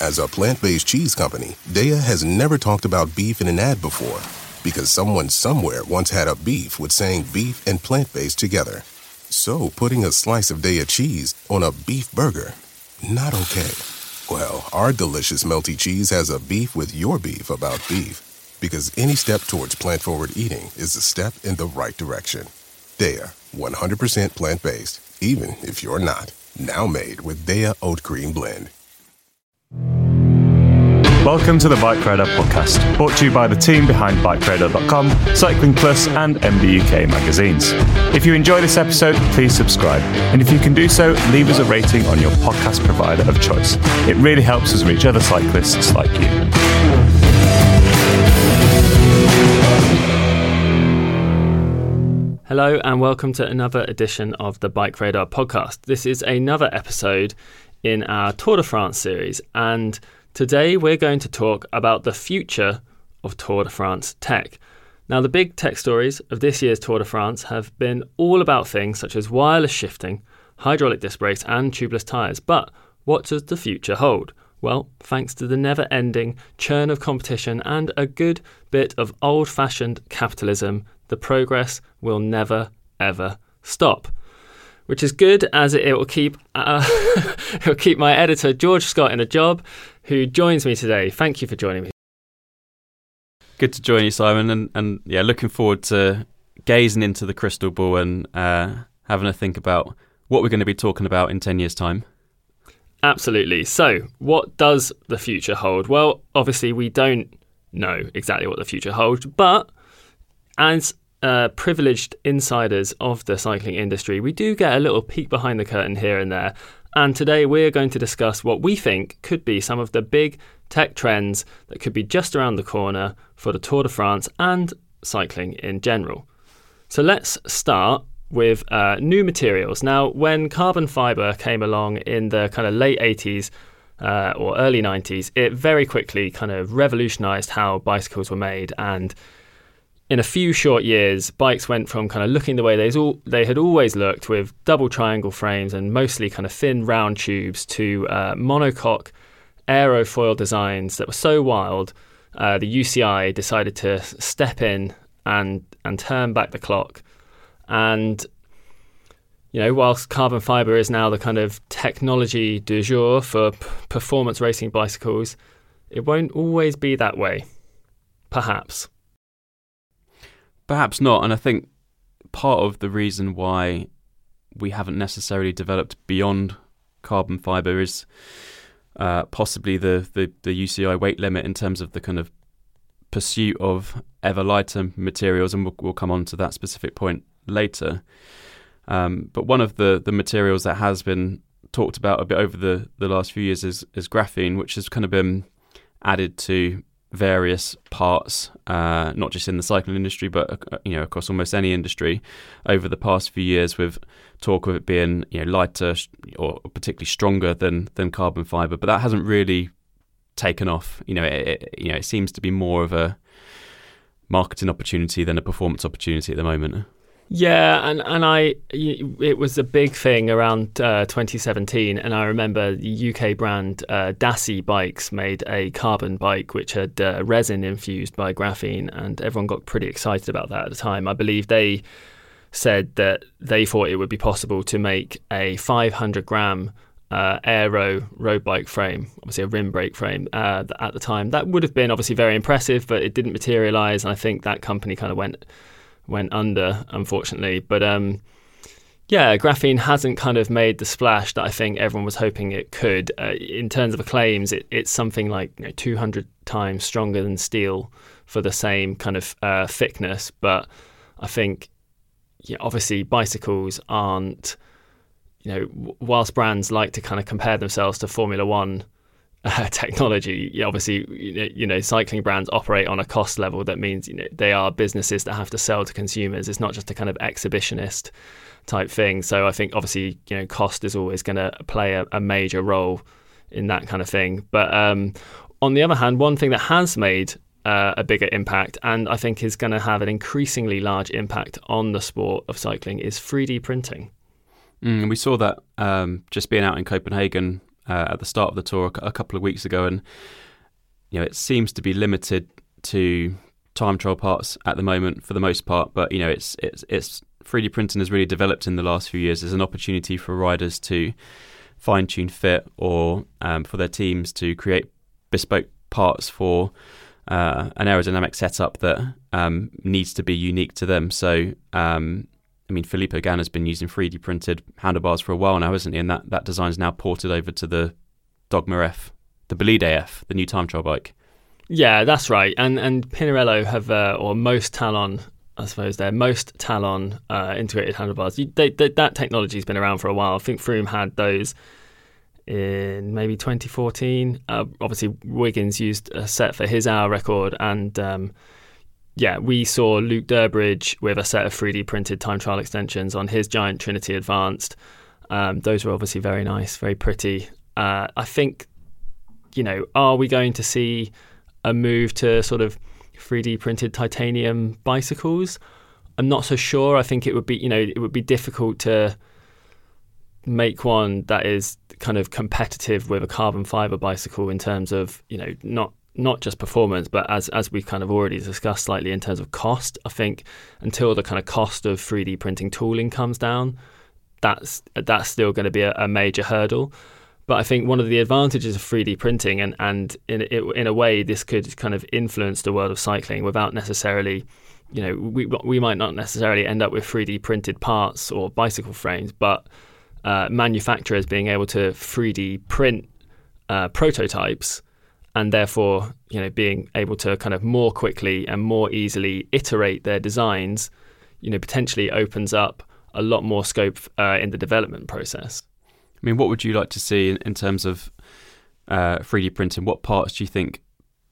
As a plant-based cheese company, Daya has never talked about beef in an ad before because someone somewhere once had a beef with saying beef and plant-based together. So putting a slice of Daya cheese on a beef burger, not okay. Well, our delicious melty cheese has a beef with your beef about beef because any step towards plant-forward eating is a step in the right direction. Daya, 100% plant-based, even if you're not. Now made with Daya Oat Cream Blend. Welcome to the BikeRadar podcast, brought to you by the team behind BikeRadar.com, Cycling Plus and MBUK magazines. If you enjoy this episode, please subscribe. And if you can do so, leave us a rating on your podcast provider of choice. It really helps us reach other cyclists like you. Hello and welcome to another edition of the BikeRadar podcast. This is another episode in our Tour de France series, and today we're going to talk about the future of Tour de France tech. Now, the big tech stories of this year's Tour de France have been all about things such as wireless shifting, hydraulic disc brakes and tubeless tyres. But what does the future hold? Well, thanks to the never-ending churn of competition and a good bit of old-fashioned capitalism, the progress will never, ever stop. Which is good, as it will keep it'll keep my editor George Scott in a job, who joins me today. Thank you for joining me. Good to join you, Simon, and yeah, looking forward to gazing into the crystal ball and having a think about what we're going to be talking about in 10 years' time. Absolutely. So, what does the future hold? Well, obviously, we don't know exactly what the future holds, but as privileged insiders of the cycling industry, we do get a little peek behind the curtain here and there. And today we're going to discuss what we think could be some of the big tech trends that could be just around the corner for the Tour de France and cycling in general. So let's start with new materials. Now, when carbon fibre came along in the kind of late 80s or early 90s, it very quickly kind of revolutionised how bicycles were made, and in a few short years, bikes went from kind of looking the way they had always looked, with double triangle frames and mostly kind of thin round tubes, to monocoque aerofoil designs that were so wild, the UCI decided to step in and turn back the clock. And, you know, whilst carbon fibre is now the kind of technology du jour for performance racing bicycles, it won't always be that way, perhaps. Perhaps not, and I think part of the reason why we haven't necessarily developed beyond carbon fibre is possibly the UCI weight limit in terms of the kind of pursuit of ever lighter materials, and we'll come on to that specific point later. But one of the materials that has been talked about a bit over the last few years is graphene, which has kind of been added to various parts, not just in the cycling industry, but across almost any industry over the past few years, with talk of it being lighter or particularly stronger than carbon fibre. But that hasn't really taken off. It seems to be more of a marketing opportunity than a performance opportunity at the moment. Yeah, and it was a big thing around 2017, and I remember the UK brand Dassey Bikes made a carbon bike which had resin infused by graphene, and everyone got pretty excited about that at the time. I believe they said that they thought it would be possible to make a 500-gram aero road bike frame, obviously a rim brake frame at the time. That would have been obviously very impressive, but it didn't materialise, and I think that company kind of went under, unfortunately. But graphene hasn't kind of made the splash that I think everyone was hoping it could. In terms of claims, it's something like 200 times stronger than steel for the same kind of thickness. But I think, obviously bicycles aren't, whilst brands like to kind of compare themselves to Formula One technology, obviously, cycling brands operate on a cost level that means they are businesses that have to sell to consumers. It's not just a kind of exhibitionist type thing. So I think obviously cost is always going to play a major role in that kind of thing. But on the other hand, one thing that has made a bigger impact, and I think is going to have an increasingly large impact on the sport of cycling, is 3D printing. We saw that just being out in Copenhagen at the start of the tour a couple of weeks ago, and it seems to be limited to time trial parts at the moment for the most part. But it's 3D printing has really developed in the last few years as an opportunity for riders to fine-tune fit, or for their teams to create bespoke parts for an aerodynamic setup that needs to be unique to them. So. Filippo Ganna's been using 3D printed handlebars for a while now, hasn't he? And that design's now ported over to the Dogma F, the Bolide F, the new time trial bike. Yeah, that's right. And Pinarello have, or most Talon, I suppose they're most Talon integrated handlebars. That technology's been around for a while. I think Froome had those in maybe 2014. Obviously, Wiggins used a set for his hour record, and we saw Luke Durbridge with a set of 3D printed time trial extensions on his Giant Trinity Advanced. Those were obviously very nice, very pretty. I think, are we going to see a move to sort of 3D printed titanium bicycles? I'm not so sure. I think it would be difficult to make one that is kind of competitive with a carbon fiber bicycle in terms of, not just performance, but as we've kind of already discussed slightly in terms of cost. I think until the kind of cost of 3D printing tooling comes down, that's still going to be a major hurdle. But I think one of the advantages of 3D printing, and in a way this could kind of influence the world of cycling without necessarily, we might not necessarily end up with 3D printed parts or bicycle frames, but manufacturers being able to 3D print prototypes, and therefore, being able to kind of more quickly and more easily iterate their designs, potentially opens up a lot more scope in the development process. What would you like to see in terms of 3D printing? What parts do you think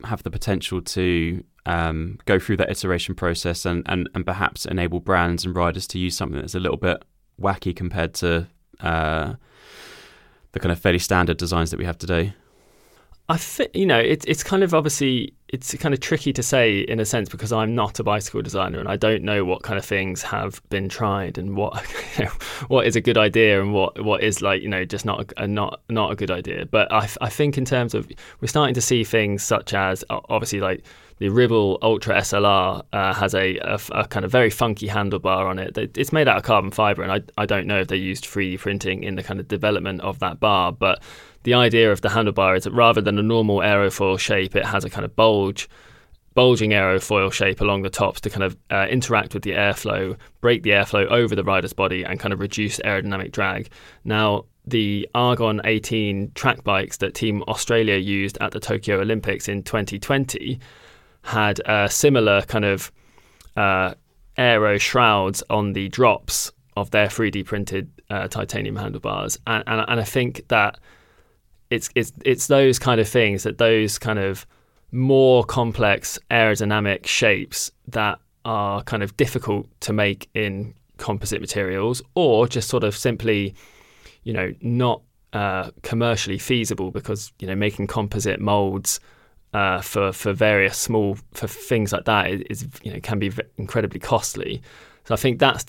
have the potential to go through that iteration process and perhaps enable brands and riders to use something that's a little bit wacky compared to the kind of fairly standard designs that we have today? I think it's kind of obviously it's kind of tricky to say in a sense, because I'm not a bicycle designer and I don't know what kind of things have been tried and what is a good idea and what is like just not a good idea. But I think in terms of, we're starting to see things such as obviously like the Ribble Ultra SLR has a kind of very funky handlebar on it. It's made out of carbon fiber, and I don't know if they used 3D printing in the kind of development of that bar, but the idea of the handlebar is that rather than a normal aerofoil shape, it has a kind of bulging aerofoil shape along the tops to kind of interact with the airflow, break the airflow over the rider's body and kind of reduce aerodynamic drag. Now, the Argon 18 track bikes that Team Australia used at the Tokyo Olympics in 2020 had similar kind of aero shrouds on the drops of their 3D printed titanium handlebars. And I think that it's those kind of things, that those kind of more complex aerodynamic shapes that are kind of difficult to make in composite materials, or just sort of simply, not commercially feasible, because, making composite molds for things like that is can be incredibly costly. So I think that's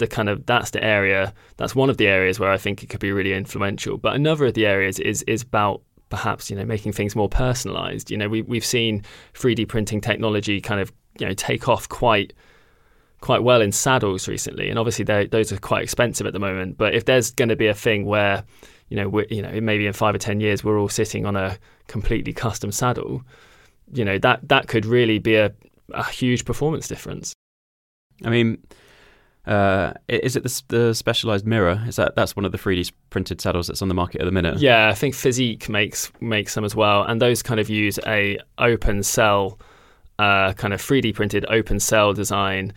one of the areas where I think it could be really influential. But another of the areas is about perhaps, you know, making things more personalized. You know, we've seen 3D printing technology kind of, you know, take off quite well in saddles recently, and obviously those are quite expensive at the moment. But if there's going to be a thing where, you know, maybe in 5 or 10 years we're all sitting on a completely custom saddle, you know, that could really be a huge performance difference. I mean, is it the Specialized mirror? Is that's one of the 3D printed saddles that's on the market at the minute? Yeah, I think Physique makes some as well, and those kind of use a open cell kind of 3D printed open cell design,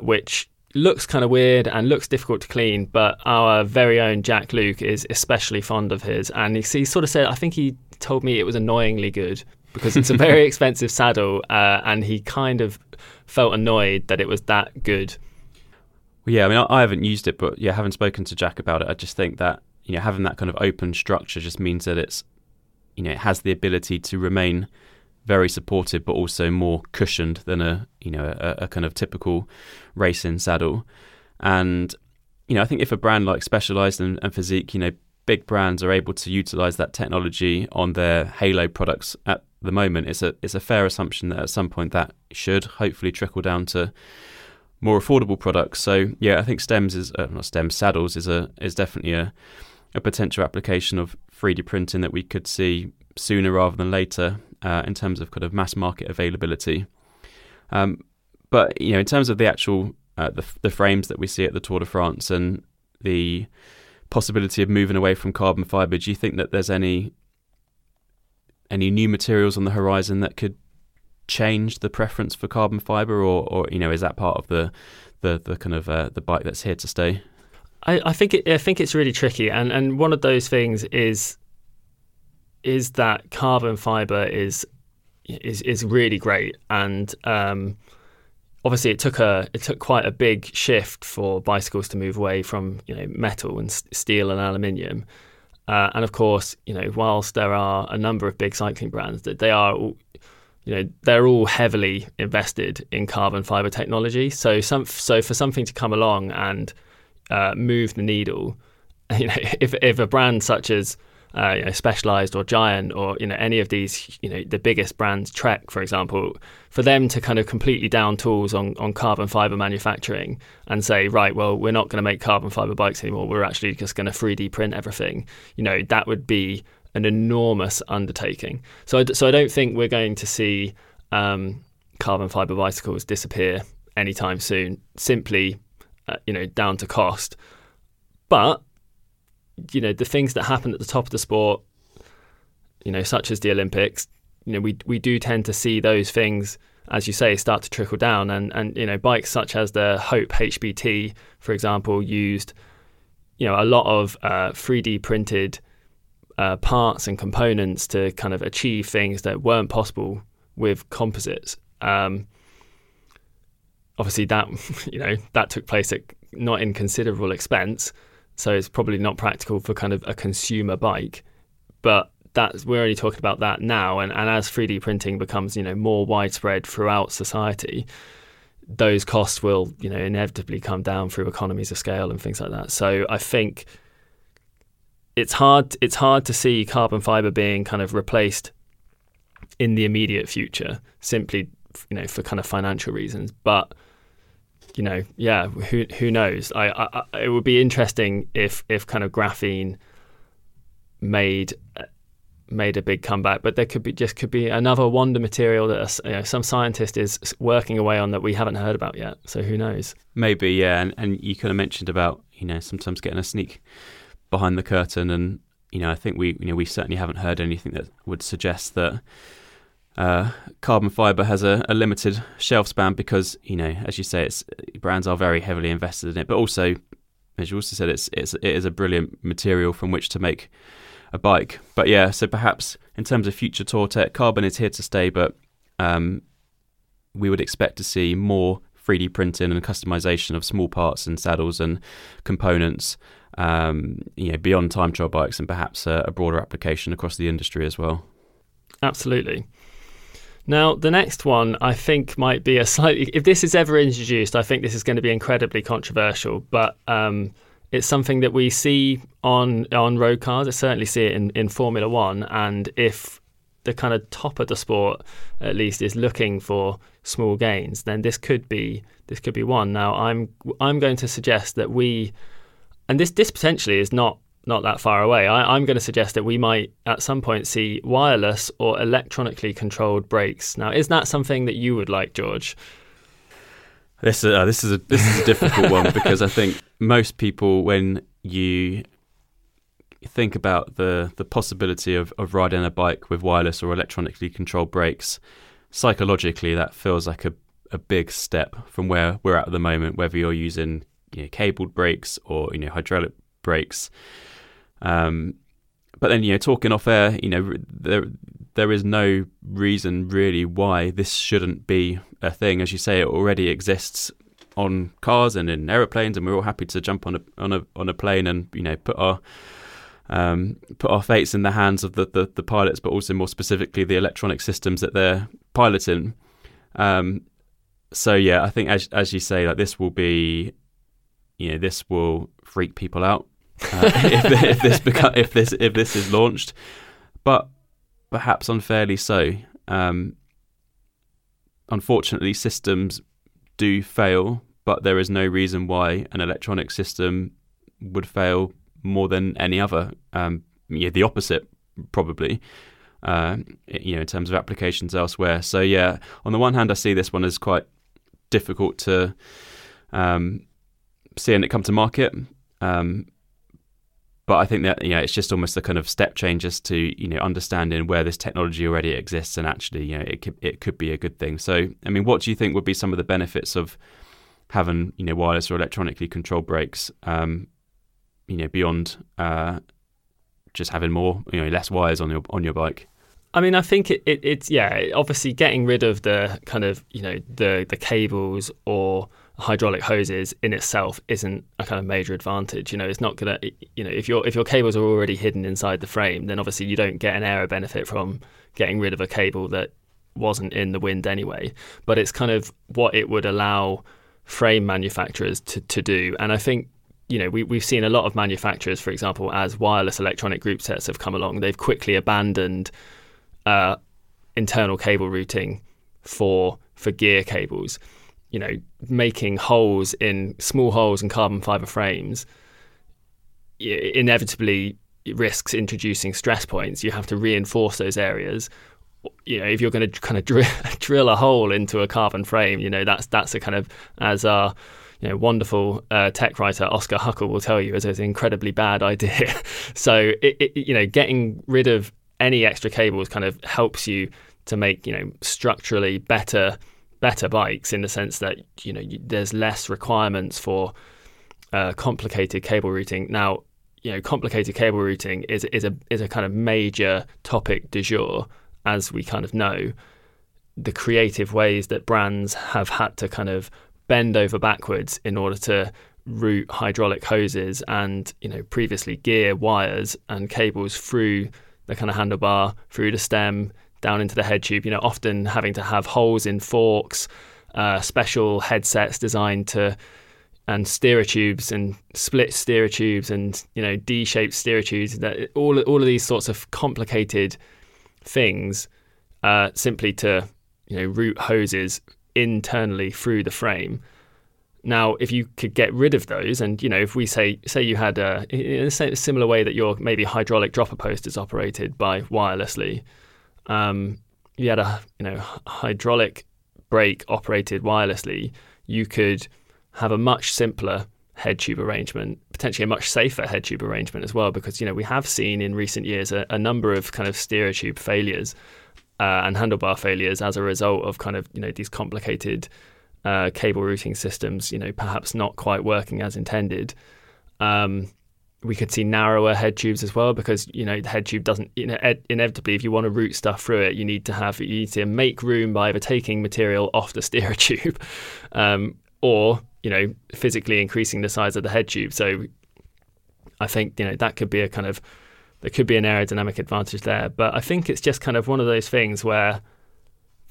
which looks kind of weird and looks difficult to clean. But our very own Jack Luke is especially fond of his, and he sort of said, I think he told me it was annoyingly good, because it's a very expensive saddle, and he kind of felt annoyed that it was that good. Well, yeah, I mean, I haven't used it, but yeah, having spoken to Jack about it, I just think that, you know, having that kind of open structure just means that it's, you know, it has the ability to remain very supported, but also more cushioned than a kind of typical racing saddle. And, you know, I think if a brand like Specialized and Physique, you know, big brands are able to utilize that technology on their halo products at the moment, it's a fair assumption that at some point that should hopefully trickle down to more affordable products. So yeah, I think saddles is definitely a potential application of 3D printing that we could see sooner rather than later, in terms of kind of mass market availability. But you know, in terms of the actual the frames that we see at the Tour de France and the possibility of moving away from carbon fibre, do you think that there's any new materials on the horizon that could change the preference for carbon fibre, or you know, is that part of the kind of the bike that's here to stay? I think it's really tricky, and one of those things is that carbon fibre is really great, and obviously it took quite a big shift for bicycles to move away from, you know, metal and steel and aluminium. And of course, you know, whilst there are a number of big cycling brands that they're all heavily invested in carbon fiber technology. So for something to come along and move the needle, you know, if a brand such as you know, Specialized or Giant or, you know, any of these, you know, the biggest brands, Trek, for example, for them to kind of completely down tools on carbon fiber manufacturing and say, right, well, we're not going to make carbon fiber bikes anymore, we're actually just going to 3D print everything, you know, that would be an enormous undertaking. So I don't think we're going to see carbon fiber bicycles disappear anytime soon, simply, you know, down to cost. But you know, the things that happen at the top of the sport, you know, such as the Olympics, you know, we do tend to see those things, as you say, start to trickle down. And you know, bikes such as the Hope HBT, for example, used, you know, a lot of 3D printed parts and components to kind of achieve things that weren't possible with composites. Obviously that, you know, that took place at not inconsiderable expense, so it's probably not practical for kind of a consumer bike, but we're only talking about that now. And as 3D printing becomes, you know, more widespread throughout society, those costs will, you know, inevitably come down through economies of scale and things like that. So I think it's hard to see carbon fiber being kind of replaced in the immediate future, simply, you know, for kind of financial reasons. But you know, yeah, who knows? It would be interesting if kind of graphene made a big comeback, but there could be another wonder material that, you know, some scientist is working away on that we haven't heard about yet. So who knows? Maybe, yeah. And you kind of mentioned about, you know, sometimes getting a sneak behind the curtain, and you know, I think we certainly haven't heard anything that would suggest that carbon fiber has a limited shelf span, because, you know, as you say, brands are very heavily invested in it, but also, as you also said, it is a brilliant material from which to make a bike. But yeah, so perhaps in terms of future tour tech, carbon is here to stay, but we would expect to see more 3D printing and customization of small parts and saddles and components, you know, beyond time trial bikes, and perhaps a broader application across the industry as well. Absolutely. Now, the next one, I think, might be a slightly... If this is ever introduced, I think this is going to be incredibly controversial, but it's something that we see on road cars. I certainly see it in Formula One, and if the kind of top of the sport, at least, is looking for small gains, then this could be one. Now, I'm going to suggest that we... And this potentially is not that far away. I'm going to suggest that we might at some point see wireless or electronically controlled brakes. Now, is that something that you would like, George? This is a difficult one, because I think most people, when you think about the possibility of riding a bike with wireless or electronically controlled brakes, psychologically that feels like a big step from where we're at the moment, whether you're using cabled brakes or hydraulic brakes. But then, talking off air, there is no reason really why this shouldn't be a thing. As you say, it already exists on cars and in aeroplanes, and we're all happy to jump on a plane and put our fates in the hands of the pilots, but also more specifically the electronic systems that they're piloting. So yeah, I think as you say, like, this will be, this will freak people out. if this is launched, but perhaps unfairly so. Unfortunately, systems do fail, but there is no reason why an electronic system would fail more than any other. The opposite, probably. In terms of applications elsewhere. So yeah, on the one hand, I see this one as quite difficult to seeing it come to market. But I think that it's just almost the kind of step changes to understanding where this technology already exists, and actually it could be a good thing. So I mean, what do you think would be some of the benefits of having wireless or electronically controlled brakes? Beyond just having more less wires on your bike. I mean, I think it's obviously getting rid of the kind of the cables or hydraulic hoses in itself isn't a kind of major advantage. It's not gonna, if your cables are already hidden inside the frame, then obviously you don't get an aero benefit from getting rid of a cable that wasn't in the wind anyway. But it's kind of what it would allow frame manufacturers to do. And I think we've seen a lot of manufacturers, for example, as wireless electronic group sets have come along, they've quickly abandoned internal cable routing for gear cables. Making small holes in carbon fiber frames inevitably risks introducing stress points. You have to reinforce those areas. If you're going to kind of drill a hole into a carbon frame, that's a kind of, as our wonderful tech writer Oscar Huckel will tell you, is an incredibly bad idea. So getting rid of any extra cables kind of helps you to make structurally better bikes, in the sense that there's less requirements for complicated cable routing. Now, complicated cable routing is a kind of major topic du jour, as we kind of know. The creative ways that brands have had to kind of bend over backwards in order to route hydraulic hoses and previously gear wires and cables through the kind of handlebar, through the stem, down into the head tube, often having to have holes in forks, special headsets designed to, and steerer tubes and split steerer tubes and D-shaped steerer tubes. That all of these sorts of complicated things, simply to route hoses internally through the frame. Now, if you could get rid of those, and if we say you had a similar way that your maybe hydraulic dropper post is operated by wirelessly. You had a hydraulic brake operated wirelessly, you could have a much simpler head tube arrangement, potentially a much safer head tube arrangement as well, because we have seen in recent years a number of kind of steerer tube failures and handlebar failures as a result of kind of these complicated cable routing systems perhaps not quite working as intended. We could see narrower head tubes as well, because the head tube doesn't inevitably, if you want to route stuff through it, you need to make room by either taking material off the steerer tube, or physically increasing the size of the head tube. So I think that could be there could be an aerodynamic advantage there. But I think it's just kind of one of those things where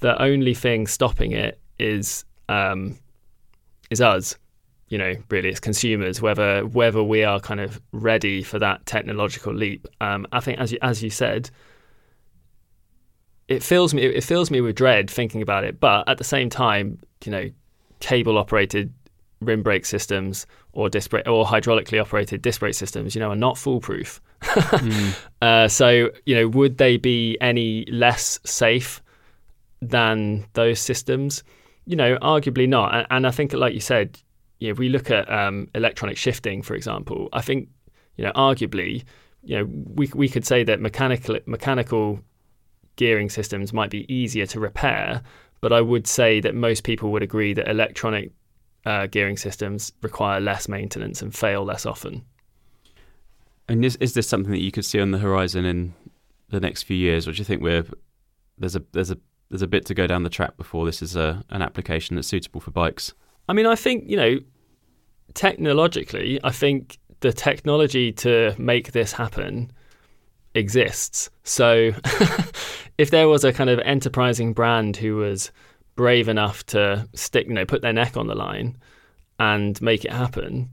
the only thing stopping it is us. You know, really, as consumers, whether we are kind of ready for that technological leap. I think, as you said, it fills me with dread thinking about it. But at the same time, you know, cable-operated rim brake systems or hydraulically operated disc brake systems, you know, are not foolproof. So, you know, would they be any less safe than those systems? You know, arguably not. And I think, like you said, if we look at electronic shifting, for example, I think, you know, arguably, you know, we could say that mechanical gearing systems might be easier to repair, but I would say that most people would agree that electronic gearing systems require less maintenance and fail less often. And is this something that you could see on the horizon in the next few years, or do you think there's a bit to go down the track before this is an application that's suitable for bikes? I mean, I think, you know, technologically, I think the technology to make this happen exists. So if there was a kind of enterprising brand who was brave enough to stick, you know, put their neck on the line and make it happen,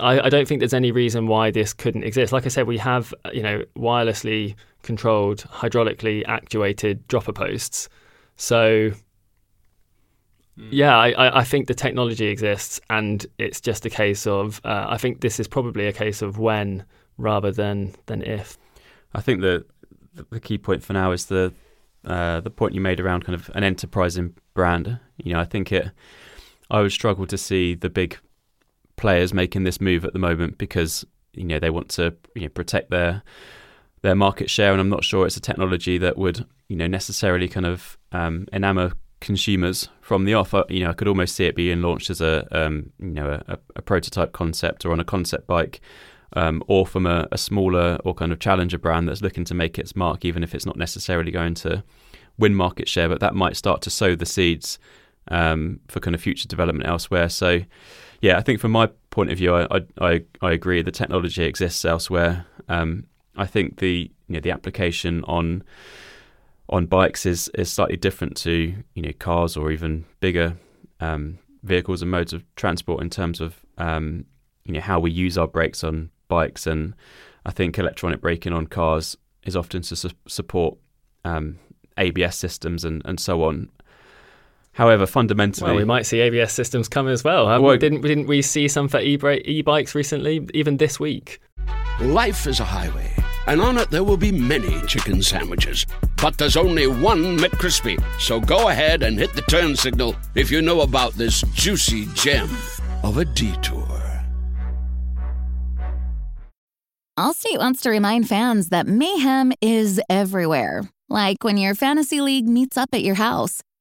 I don't think there's any reason why this couldn't exist. Like I said, we have, you know, wirelessly controlled, hydraulically actuated dropper posts. So... yeah, I think the technology exists, and it's just a case of, I think this is probably a case of when rather than if. I think the key point for now is the point you made around kind of an enterprising brand. You know, I think I would struggle to see the big players making this move at the moment because, you know, they want to, you know, protect their market share, and I'm not sure it's a technology that would, you know, necessarily kind of enamour consumers from the offer. You know, I could almost see it being launched as a prototype concept or on a concept bike, or from a smaller or kind of challenger brand that's looking to make its mark, even if it's not necessarily going to win market share, but that might start to sow the seeds for kind of future development elsewhere. So yeah, I think from my point of view, I agree the technology exists elsewhere. I think the application on bikes is slightly different to, you know, cars or even bigger vehicles and modes of transport in terms of you know, how we use our brakes on bikes. And I think electronic braking on cars is often to support ABS systems and so on. However, fundamentally, well, we might see ABS systems come as well. Didn't we see some for e-bikes recently, even this week? Life is a highway, and on it there will be many chicken sandwiches. But there's only one McCrispy, so go ahead and hit the turn signal if you know about this juicy gem of a detour. Allstate wants to remind fans that mayhem is everywhere. Like when your fantasy league meets up at your house.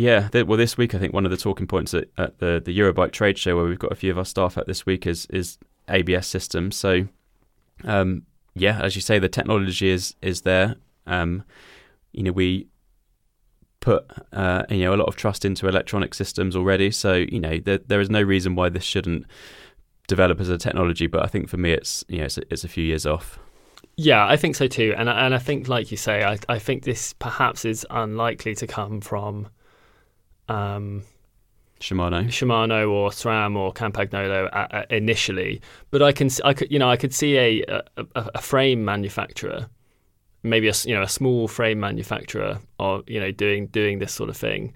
Yeah, well, this week I think one of the talking points at the Eurobike trade show, where we've got a few of our staff at this week, is ABS systems. So, yeah, as you say, the technology is there. You know, we put you know, a lot of trust into electronic systems already. So, you know, there is no reason why this shouldn't develop as a technology. But I think for me, it's, you know, it's a few years off. Yeah, I think so too. And I think, like you say, I think this perhaps is unlikely to come from Shimano or SRAM or Campagnolo initially, but I could see a frame manufacturer, maybe a small frame manufacturer, or, you know, doing this sort of thing.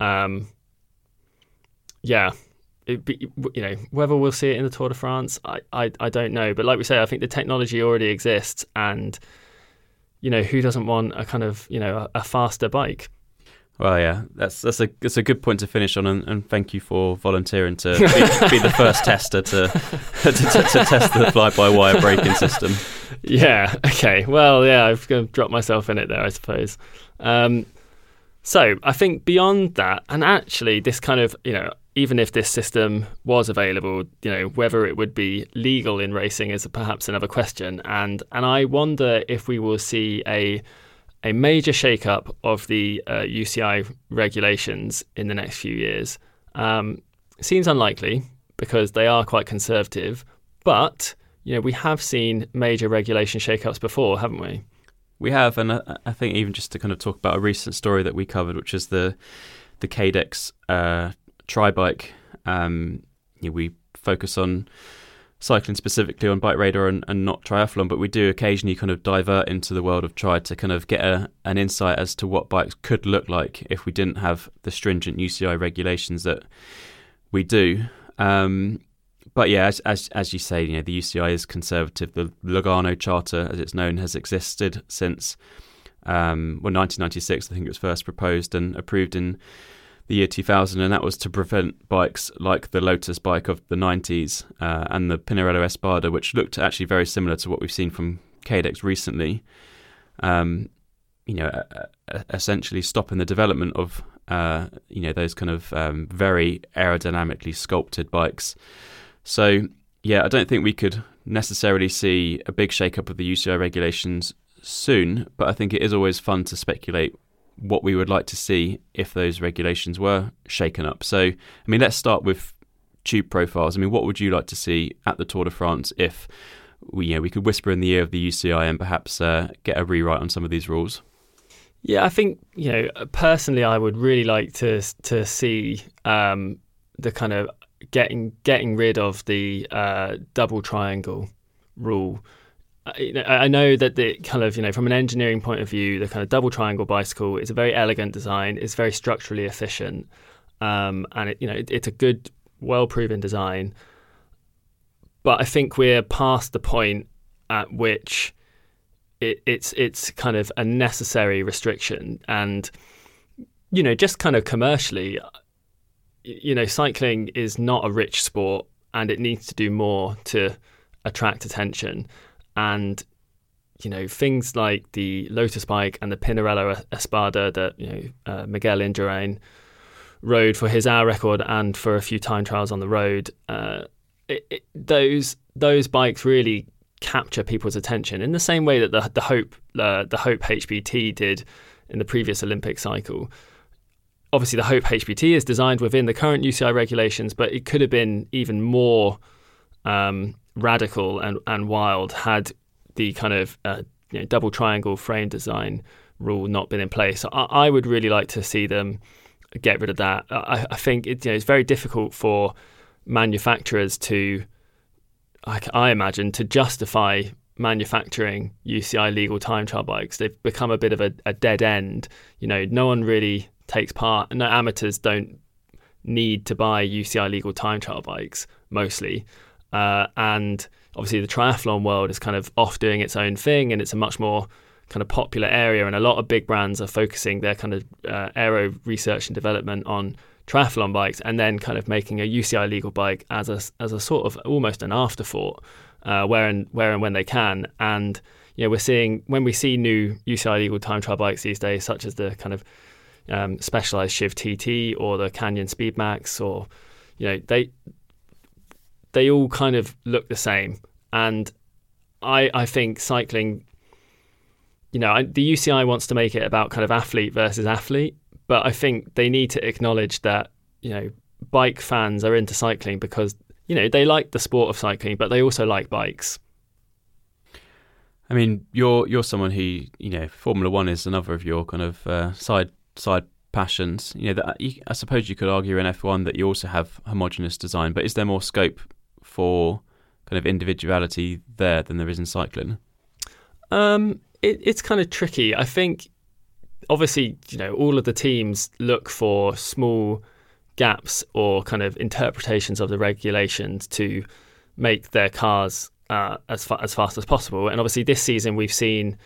Yeah, whether we'll see it in the Tour de France, I don't know. But like we say, I think the technology already exists, and who doesn't want a kind of a faster bike? Well, yeah, that's a good point to finish on, and thank you for volunteering to be the first tester to test the fly-by-wire braking system. Yeah. Okay. Well, yeah, I've dropped myself in it there, I suppose. So I think beyond that, and actually this kind of, even if this system was available, whether it would be legal in racing is perhaps another question. And I wonder if we will see a major shake-up of the UCI regulations in the next few years. Seems unlikely because they are quite conservative, but we have seen major regulation shake-ups before, haven't we? We have, and I think even just to kind of talk about a recent story that we covered, which is the Cadex tri-bike. We focus on cycling specifically on BikeRadar and not triathlon, but we do occasionally kind of divert into the world of tri to kind of get an insight as to what bikes could look like if we didn't have the stringent UCI regulations that we do. But yeah, as you say, the UCI is conservative. The Lugano Charter, as it's known, has existed since 1996. I think it was first proposed and approved in the year 2000, and that was to prevent bikes like the Lotus bike of the 90s and the Pinarello Espada, which looked actually very similar to what we've seen from Cadex recently. Essentially stopping the development of those kind of very aerodynamically sculpted bikes. So, yeah, I don't think we could necessarily see a big shake-up of the UCI regulations soon, but I think it is always fun to speculate what we would like to see if those regulations were shaken up. So, let's start with tube profiles. What would you like to see at the Tour de France if we could whisper in the ear of the UCI and perhaps get a rewrite on some of these rules? Yeah, I think, personally, I would really like to see the kind of getting rid of the double triangle rule. I know that the kind of from an engineering point of view, the kind of double triangle bicycle is a very elegant design. It's very structurally efficient, and it's a good, well-proven design. But I think we're past the point at which it's kind of a necessary restriction, and just kind of commercially. Cycling is not a rich sport, and it needs to do more to attract attention. And, things like the Lotus bike and the Pinarello Espada that, Miguel Indurain rode for his hour record and for a few time trials on the road, those bikes really capture people's attention in the same way that the Hope HBT did in the previous Olympic cycle. Obviously, the Hope HBT is designed within the current UCI regulations, but it could have been even more radical and wild had the kind of double triangle frame design rule not been in place. So I would really like to see them get rid of that. I think it's very difficult for manufacturers to, I imagine, to justify manufacturing UCI legal time trial bikes. They've become a bit of a dead end. No one really takes part. No, amateurs don't need to buy UCI legal time trial bikes mostly, and obviously the triathlon world is kind of off doing its own thing, and it's a much more kind of popular area, and a lot of big brands are focusing their kind of aero research and development on triathlon bikes, and then kind of making a UCI legal bike as a sort of almost an afterthought where and when they can. And we're seeing, when we see new UCI legal time trial bikes these days, such as the kind of Specialized Shiv TT or the Canyon Speed Max, or they all kind of look the same. And I think cycling, the UCI wants to make it about kind of athlete versus athlete, but I think they need to acknowledge that bike fans are into cycling because they like the sport of cycling, but they also like bikes. You're someone who Formula One is another of your kind of side passions. I suppose you could argue in F1 that you also have homogenous design, but is there more scope for kind of individuality there than there is in cycling? It's kind of tricky. I think obviously all of the teams look for small gaps or kind of interpretations of the regulations to make their cars as fast as possible. And obviously this season we've seen,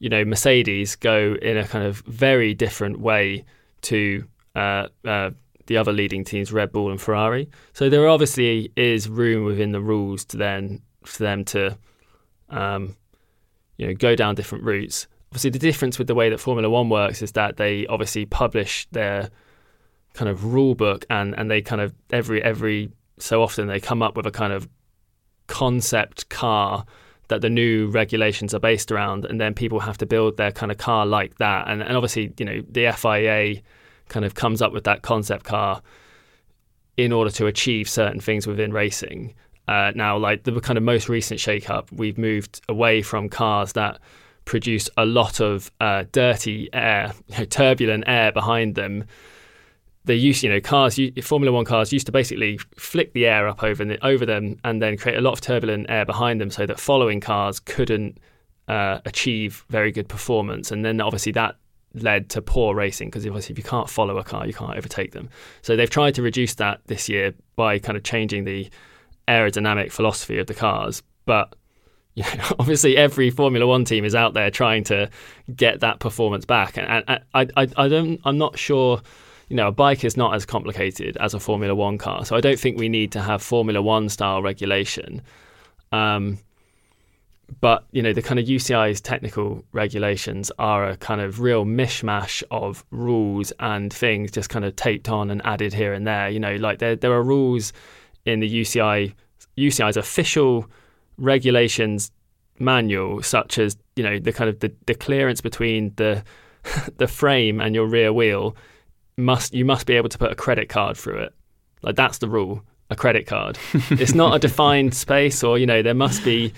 you know, Mercedes go in a kind of very different way to the other leading teams, Red Bull and Ferrari. So there obviously is room within the rules to then for them to go down different routes. Obviously the difference with the way that Formula One works is that they obviously publish their kind of rule book, and they kind of every so often they come up with a kind of concept car that the new regulations are based around, and then people have to build their kind of car like that. And obviously, you know, the FIA kind of comes up with that concept car in order to achieve certain things within racing. Now, like the kind of most recent shake-up, we've moved away from cars that produce a lot of dirty air, you know, turbulent air behind them. They used, you know, cars, Formula One cars used to basically flick the air up over them and then create a lot of turbulent air behind them so that following cars couldn't achieve very good performance. And then obviously that led to poor racing, because obviously if you can't follow a car, you can't overtake them. So they've tried to reduce that this year by kind of changing the aerodynamic philosophy of the cars. But you know, obviously every Formula One team is out there trying to get that performance back. And I'm not sure. You know, a bike is not as complicated as a Formula One car, so I don't think we need to have Formula One style regulation. But, you know, the kind of UCI's technical regulations are a kind of real mishmash of rules and things just kind of taped on and added here and there. You know, like there are rules in the UCI's official regulations manual, such as, you know, the kind of the clearance between the the frame and your rear wheel. You must be able to put a credit card through it. Like, that's the rule, a credit card. It's not a defined space, or, you know, there must be,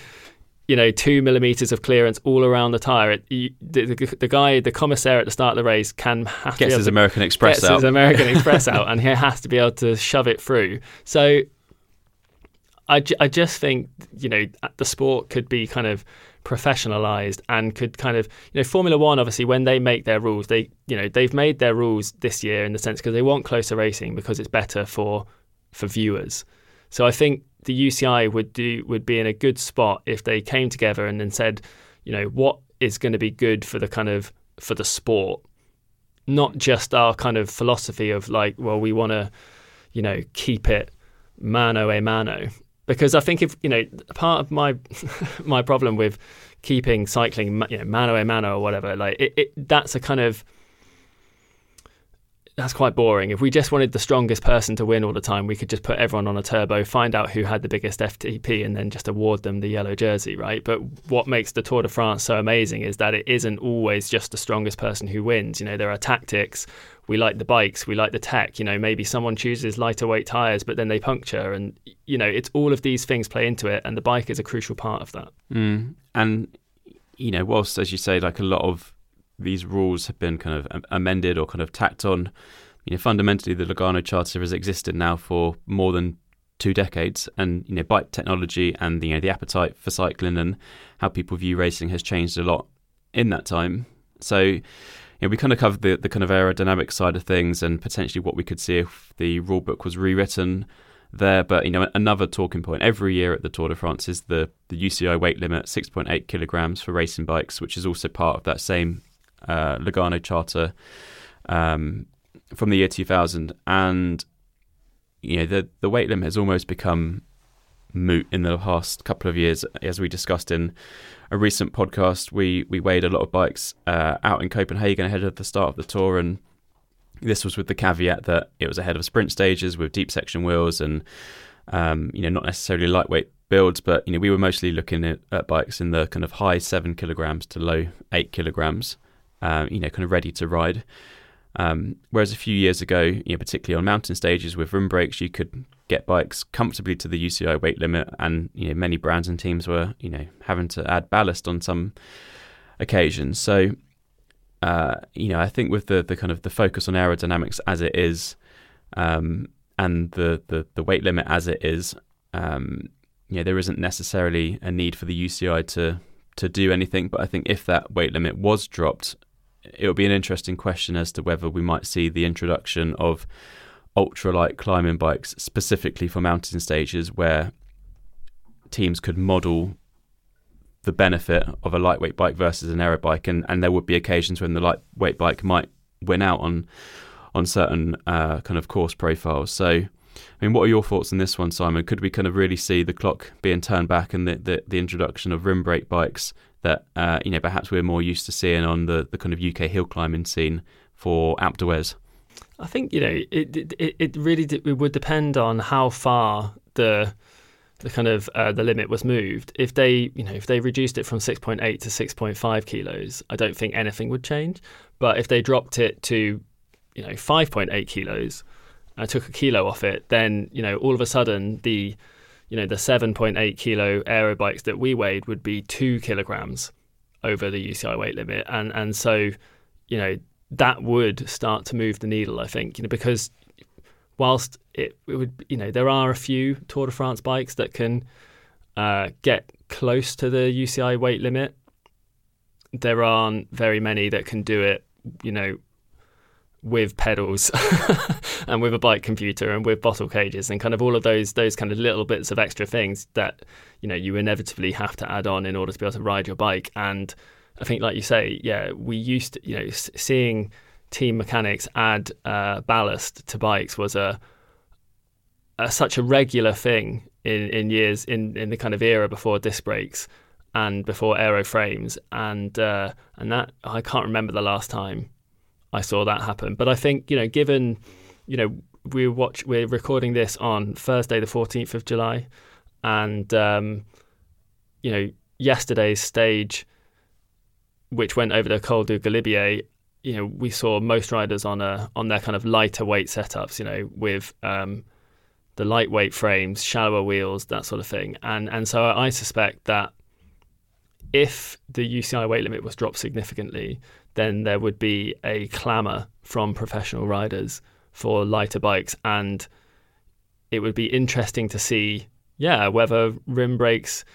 you know, 2 millimeters of clearance all around the tire. The guy, the commissaire at the start of the race gets his American Express out, and he has to be able to shove it through. So I just think, you know, the sport could be kind of professionalized and could kind of, you know, Formula One, obviously, when they make their rules, they, you know, they've made their rules this year in the sense because they want closer racing because it's better for viewers. So I think the UCI would be in a good spot if they came together and then said, you know, what is going to be good for the kind of for the sport, not just our kind of philosophy of like, well, we want to, you know, keep it mano a mano. Because I think if, you know, part of my problem with keeping cycling, you know, mano a mano or whatever, like that's quite boring. If we just wanted the strongest person to win all the time, we could just put everyone on a turbo, find out who had the biggest FTP, and then just award them the yellow jersey, right? But what makes the Tour de France so amazing is that it isn't always just the strongest person who wins. You know, there are tactics. We like the bikes, we like the tech, you know, maybe someone chooses lighter weight tires, but then they puncture, and, you know, it's all of these things play into it, and the bike is a crucial part of that. And, you know, whilst, as you say, like a lot of these rules have been kind of amended or kind of tacked on, you know, fundamentally the Lugano Charter has existed now for more than 2 decades, and, you know, bike technology and, you know, the appetite for cycling and how people view racing has changed a lot in that time. So, you know, we kind of covered the kind of aerodynamic side of things and potentially what we could see if the rule book was rewritten there. But, you know, another talking point every year at the Tour de France is the UCI weight limit, 6.8 kilograms for racing bikes, which is also part of that same Lugano Charter from the year 2000. And, you know, the weight limit has almost become moot in the past couple of years. As we discussed in a recent podcast, we weighed a lot of bikes out in Copenhagen ahead of the start of the tour, and this was with the caveat that it was ahead of sprint stages with deep section wheels and you know, not necessarily lightweight builds. But, you know, we were mostly looking at bikes in the kind of high 7 kilograms to low 8 kilograms, you know, kind of ready to ride. Whereas a few years ago, you know, particularly on mountain stages with rim brakes, you could get bikes comfortably to the UCI weight limit, and, you know, many brands and teams were, you know, having to add ballast on some occasions. So, you know, I think with the kind of the focus on aerodynamics as it is, and the weight limit as it is, you know, there isn't necessarily a need for the UCI to do anything. But I think if that weight limit was dropped, it would be an interesting question as to whether we might see the introduction of ultralight climbing bikes specifically for mountain stages where teams could model the benefit of a lightweight bike versus an aero bike, and there would be occasions when the lightweight bike might win out on certain kind of course profiles. So, I mean, what are your thoughts on this one, Simon? Could we kind of really see the clock being turned back and the introduction of rim brake bikes that you know, perhaps we're more used to seeing on the kind of UK hill climbing scene for Alpe d'Huez? I think, you know, it really would depend on how far the kind of the limit was moved. If they, you know, if they reduced it from 6.8 to 6.5 kilos, I don't think anything would change. But if they dropped it to, you know, 5.8 kilos, I took a kilo off it, then, you know, all of a sudden the, you know, the 7.8 kilo aero bikes that we weighed would be 2 kilograms over the UCI weight limit, and so, you know, that would start to move the needle, I think, you know, because whilst it would, you know, there are a few Tour de France bikes that can get close to the UCI weight limit. There aren't very many that can do it, you know, with pedals and with a bike computer and with bottle cages and kind of all of those kind of little bits of extra things that, you know, you inevitably have to add on in order to be able to ride your bike. And I think, like you say, yeah, we used to, you know, seeing team mechanics add ballast to bikes was such a regular thing in years in the kind of era before disc brakes and before aero frames, and that I can't remember the last time I saw that happen. But I think, you know, given, you know, we're recording this on Thursday the 14th of July, and you know, yesterday's stage, which went over the Col du Galibier, you know, we saw most riders on their kind of lighter weight setups, you know, with the lightweight frames, shallower wheels, that sort of thing. And so I suspect that if the UCI weight limit was dropped significantly, then there would be a clamour from professional riders for lighter bikes, and it would be interesting to see, yeah, whether rim brakes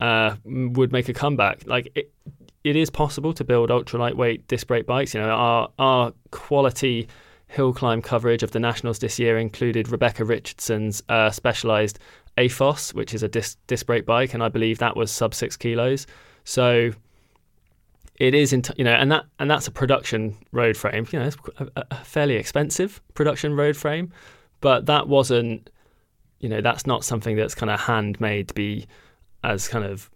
would make a comeback. Like, it is possible to build ultra lightweight disc brake bikes. You know, our quality hill climb coverage of the Nationals this year included Rebecca Richardson's Specialized AFOS, which is a disc brake bike, and I believe that was sub 6 kilos. So it is, you know, and that's a production road frame. You know, it's a fairly expensive production road frame, but that wasn't, you know, that's not something that's kind of handmade to be as kind of,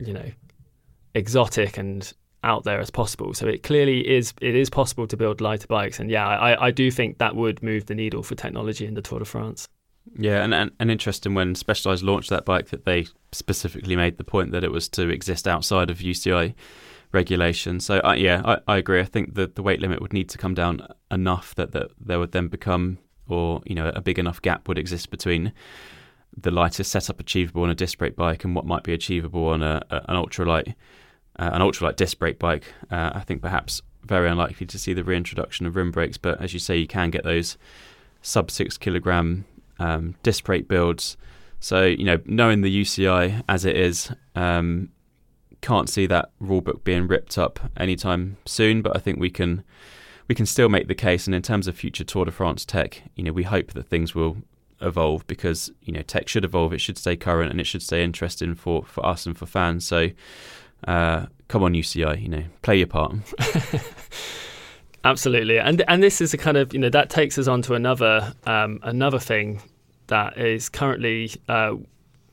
you know, exotic and out there as possible. So it clearly is, it is possible to build lighter bikes, and yeah, I do think that would move the needle for technology in the Tour de France. Yeah, and interesting when Specialized launched that bike that they specifically made the point that it was to exist outside of UCI regulation. So I agree. I think that the weight limit would need to come down enough that there would then become, or you know, a big enough gap would exist between the lightest setup achievable on a disc brake bike and what might be achievable on an ultralight disc brake bike. I think perhaps very unlikely to see the reintroduction of rim brakes, but as you say, you can get those sub 6 kilogram disc brake builds. So, you know, knowing the UCI as it is, can't see that rulebook being ripped up anytime soon, but I think we can still make the case. And in terms of future Tour de France tech, you know, we hope that things will evolve, because, you know, tech should evolve, it should stay current, and it should stay interesting for us and for fans. So come on, UCI, you know, play your part. Absolutely. And this is a kind of, you know, that takes us on to another thing that is currently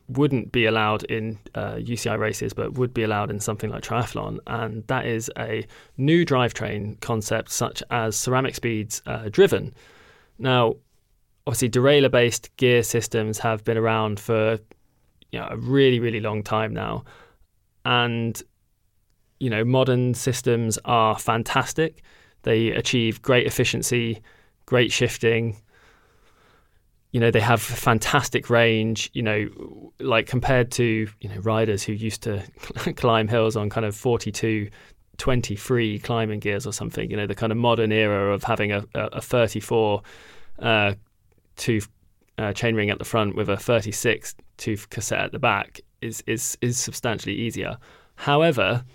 wouldn't be allowed in UCI races, but would be allowed in something like triathlon, and that is a new drivetrain concept such as Ceramic Speed's Driven. Now, obviously, derailleur-based gear systems have been around for, you know, a really, really long time now. And, you know, modern systems are fantastic. They achieve great efficiency, great shifting. You know, they have fantastic range, you know, like compared to, you know, riders who used to climb hills on kind of 42, 23 climbing gears or something. You know, the kind of modern era of having a 34 tooth chainring at the front with a 36 tooth cassette at the back is substantially easier. However,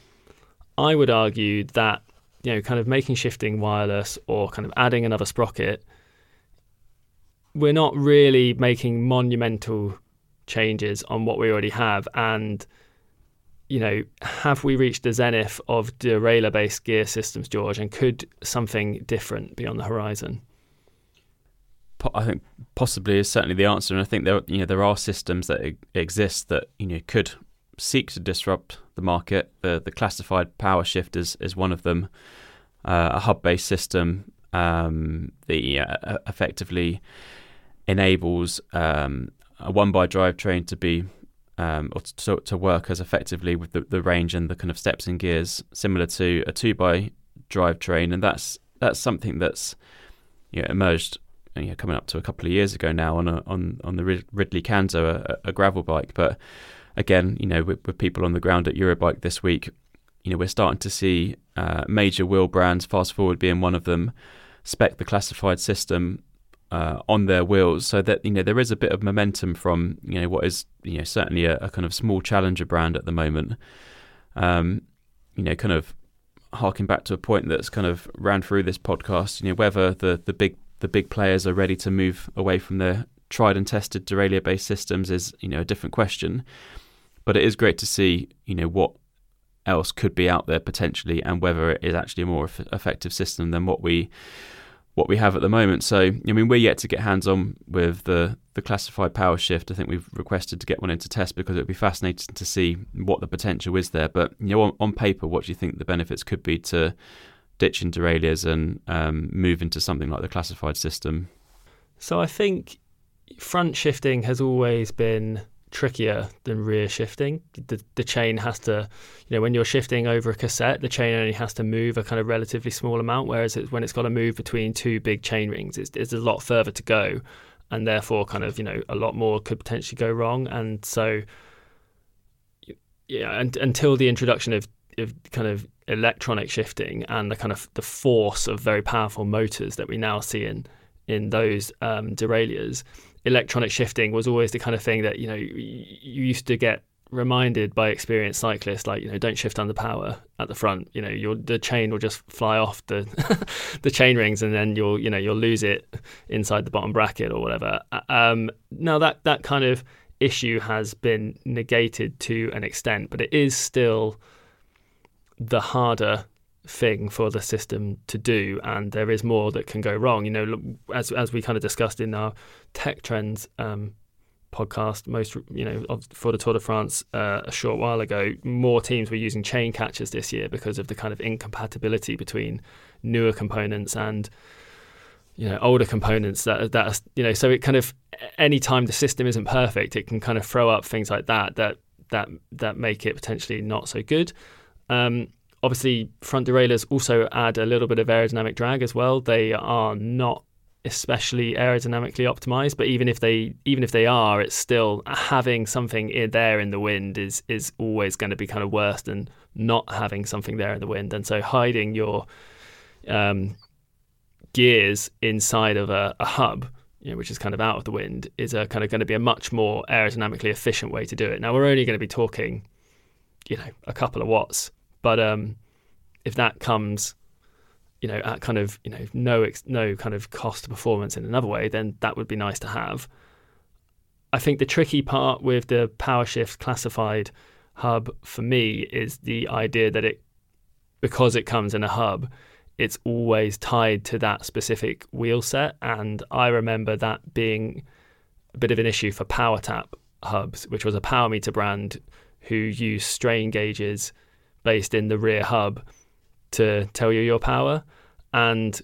I would argue that, you know, kind of making shifting wireless or kind of adding another sprocket we're not really making monumental changes on what we already have. And, you know, have we reached the zenith of derailleur-based gear systems, George? And could something different be on the horizon? I think possibly is certainly the answer. And I think there are systems that exist that, you know, could seek to disrupt the market. The Classified Power Shift is one of them. A hub-based system that effectively enables a one-by drivetrain to be or to work as effectively with the range and the kind of steps and gears similar to a two-by drivetrain. And that's something that's emerged coming up to a couple of years ago now on the Ridley Canzo, a gravel bike. But again, with people on the ground at Eurobike this week, we're starting to see major wheel brands, Fast Forward being one of them, spec the Classified system on their wheels, so that there is a bit of momentum from what is certainly a kind of small challenger brand at the moment. Kind of harking back to a point that's kind of ran through this podcast, whether the big players are ready to move away from their tried and tested derailleur-based systems is, a different question. But it is great to see, what else could be out there potentially, and whether it is actually a more effective system than what we have at the moment. So, we're yet to get hands-on with the Classified Power Shift. I think we've requested to get one into test because it would be fascinating to see what the potential is there. But, on paper, what do you think the benefits could be to ditching derailleurs and move into something like the Classified system? So I think front shifting has always been trickier than rear shifting. The chain has to, when you're shifting over a cassette, the chain only has to move a kind of relatively small amount, whereas when it's got to move between two big chain rings, it's a lot further to go, and therefore kind of, a lot more could potentially go wrong. And so, and until the introduction of kind of electronic shifting and the kind of the force of very powerful motors that we now see in those derailleurs, electronic shifting was always the kind of thing that you used to get reminded by experienced cyclists, like don't shift under power at the front. The chain will just fly off the the chain rings, and then you'll lose it inside the bottom bracket or whatever. Now that kind of issue has been negated to an extent, but it is still the harder thing for the system to do, and there is more that can go wrong. As we kind of discussed in our Tech Trends podcast, most for the Tour de France a short while ago, more teams were using chain catchers this year because of the kind of incompatibility between newer components and older components that so it kind of, any time the system isn't perfect, it can kind of throw up things like that make it potentially not so good. Obviously, front derailleurs also add a little bit of aerodynamic drag as well. They are not especially aerodynamically optimized, but even if they are, it's still, having something there in the wind is always going to be kind of worse than not having something there in the wind. And so hiding your gears inside of a hub, which is kind of out of the wind, is a kind of going to be a much more aerodynamically efficient way to do it. Now, we're only going to be talking a couple of watts, but if that comes at kind of no kind of cost to performance in another way, then that would be nice to have. I think the tricky part with the Power Shift Classified hub for me is the idea that because it comes in a hub, it's always tied to that specific wheel set, and I remember that being a bit of an issue for Power Tap hubs, which was a power meter brand who use strain gauges based in the rear hub to tell you your power. And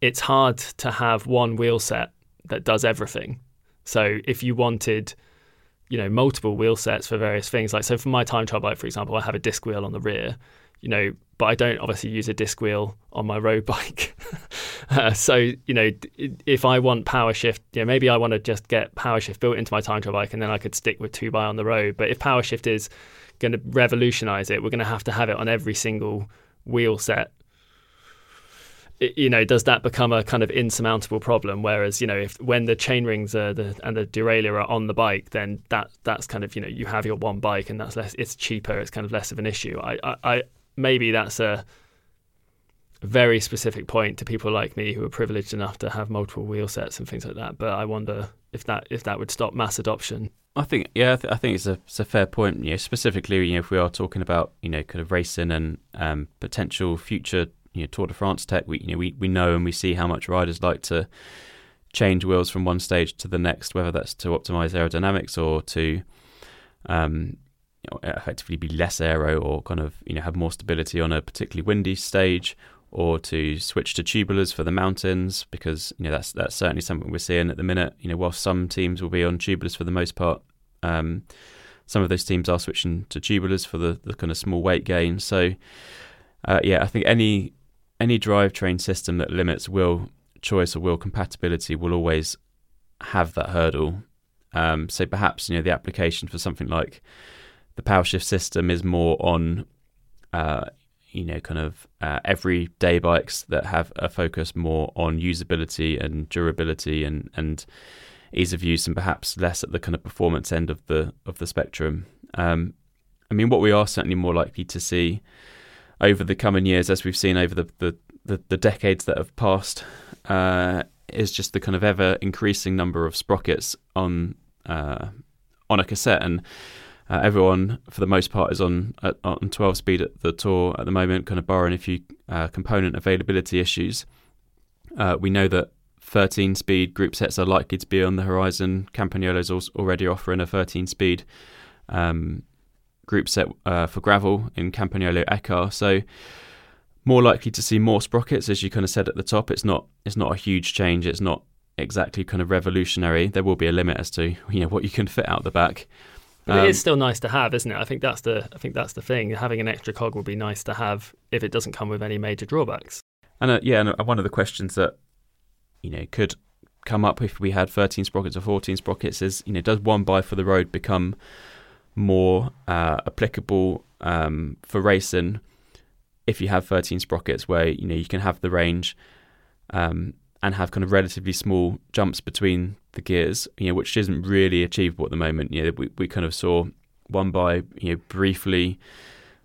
it's hard to have one wheel set that does everything. So if you wanted, multiple wheel sets for various things, like, so for my time trial bike, for example, I have a disc wheel on the rear, but I don't obviously use a disc wheel on my road bike. So, if I want Power Shift, maybe I want to just get Power Shift built into my time trial bike, and then I could stick with 2x on the road. But if Power Shift is going to revolutionize it, we're going to have it on every single wheel set. Does that become a kind of insurmountable problem? Whereas, if when the chain rings and the derailleur are on the bike, then that's kind of, you have your one bike, and that's less, it's cheaper, it's kind of less of an issue. I maybe that's a very specific point to people like me who are privileged enough to have multiple wheel sets and things like that. But I wonder if that would stop mass adoption. I think it's a fair point. You know, specifically, if we are talking about kind of racing and potential future Tour de France tech, we know and we see how much riders like to change wheels from one stage to the next, whether that's to optimize aerodynamics or to effectively be less aero or kind of have more stability on a particularly windy stage, or to switch to tubulars for the mountains, because that's certainly something we're seeing at the minute. While some teams will be on tubulars for the most part, some of those teams are switching to tubulars for the kind of small weight gain. So I think any drivetrain system that limits wheel choice or wheel compatibility will always have that hurdle. So perhaps the application for something like the power shift system is more on everyday bikes that have a focus more on usability and durability and ease of use, and perhaps less at the kind of performance end of the spectrum. What we are certainly more likely to see over the coming years, as we've seen over the decades that have passed, is just the kind of ever increasing number of sprockets on a cassette. And everyone, for the most part, is on 12-speed at the Tour at the moment, kind of barring a few component availability issues. We know that 13-speed group sets are likely to be on the horizon. Campagnolo's already offering a 13-speed group set for gravel in Campagnolo Ekar. So more likely to see more sprockets, as you kind of said at the top. It's not a huge change. It's not exactly kind of revolutionary. There will be a limit as to what you can fit out the back. But it is still nice to have, isn't it? I think that's the thing. Having an extra cog will be nice to have if it doesn't come with any major drawbacks. And and one of the questions that could come up if we had 13 sprockets or 14 sprockets is, does one by for the road become more applicable for racing if you have 13 sprockets, where you can have the range and have kind of relatively small jumps between the gears, which isn't really achievable at the moment. We kind of saw one by briefly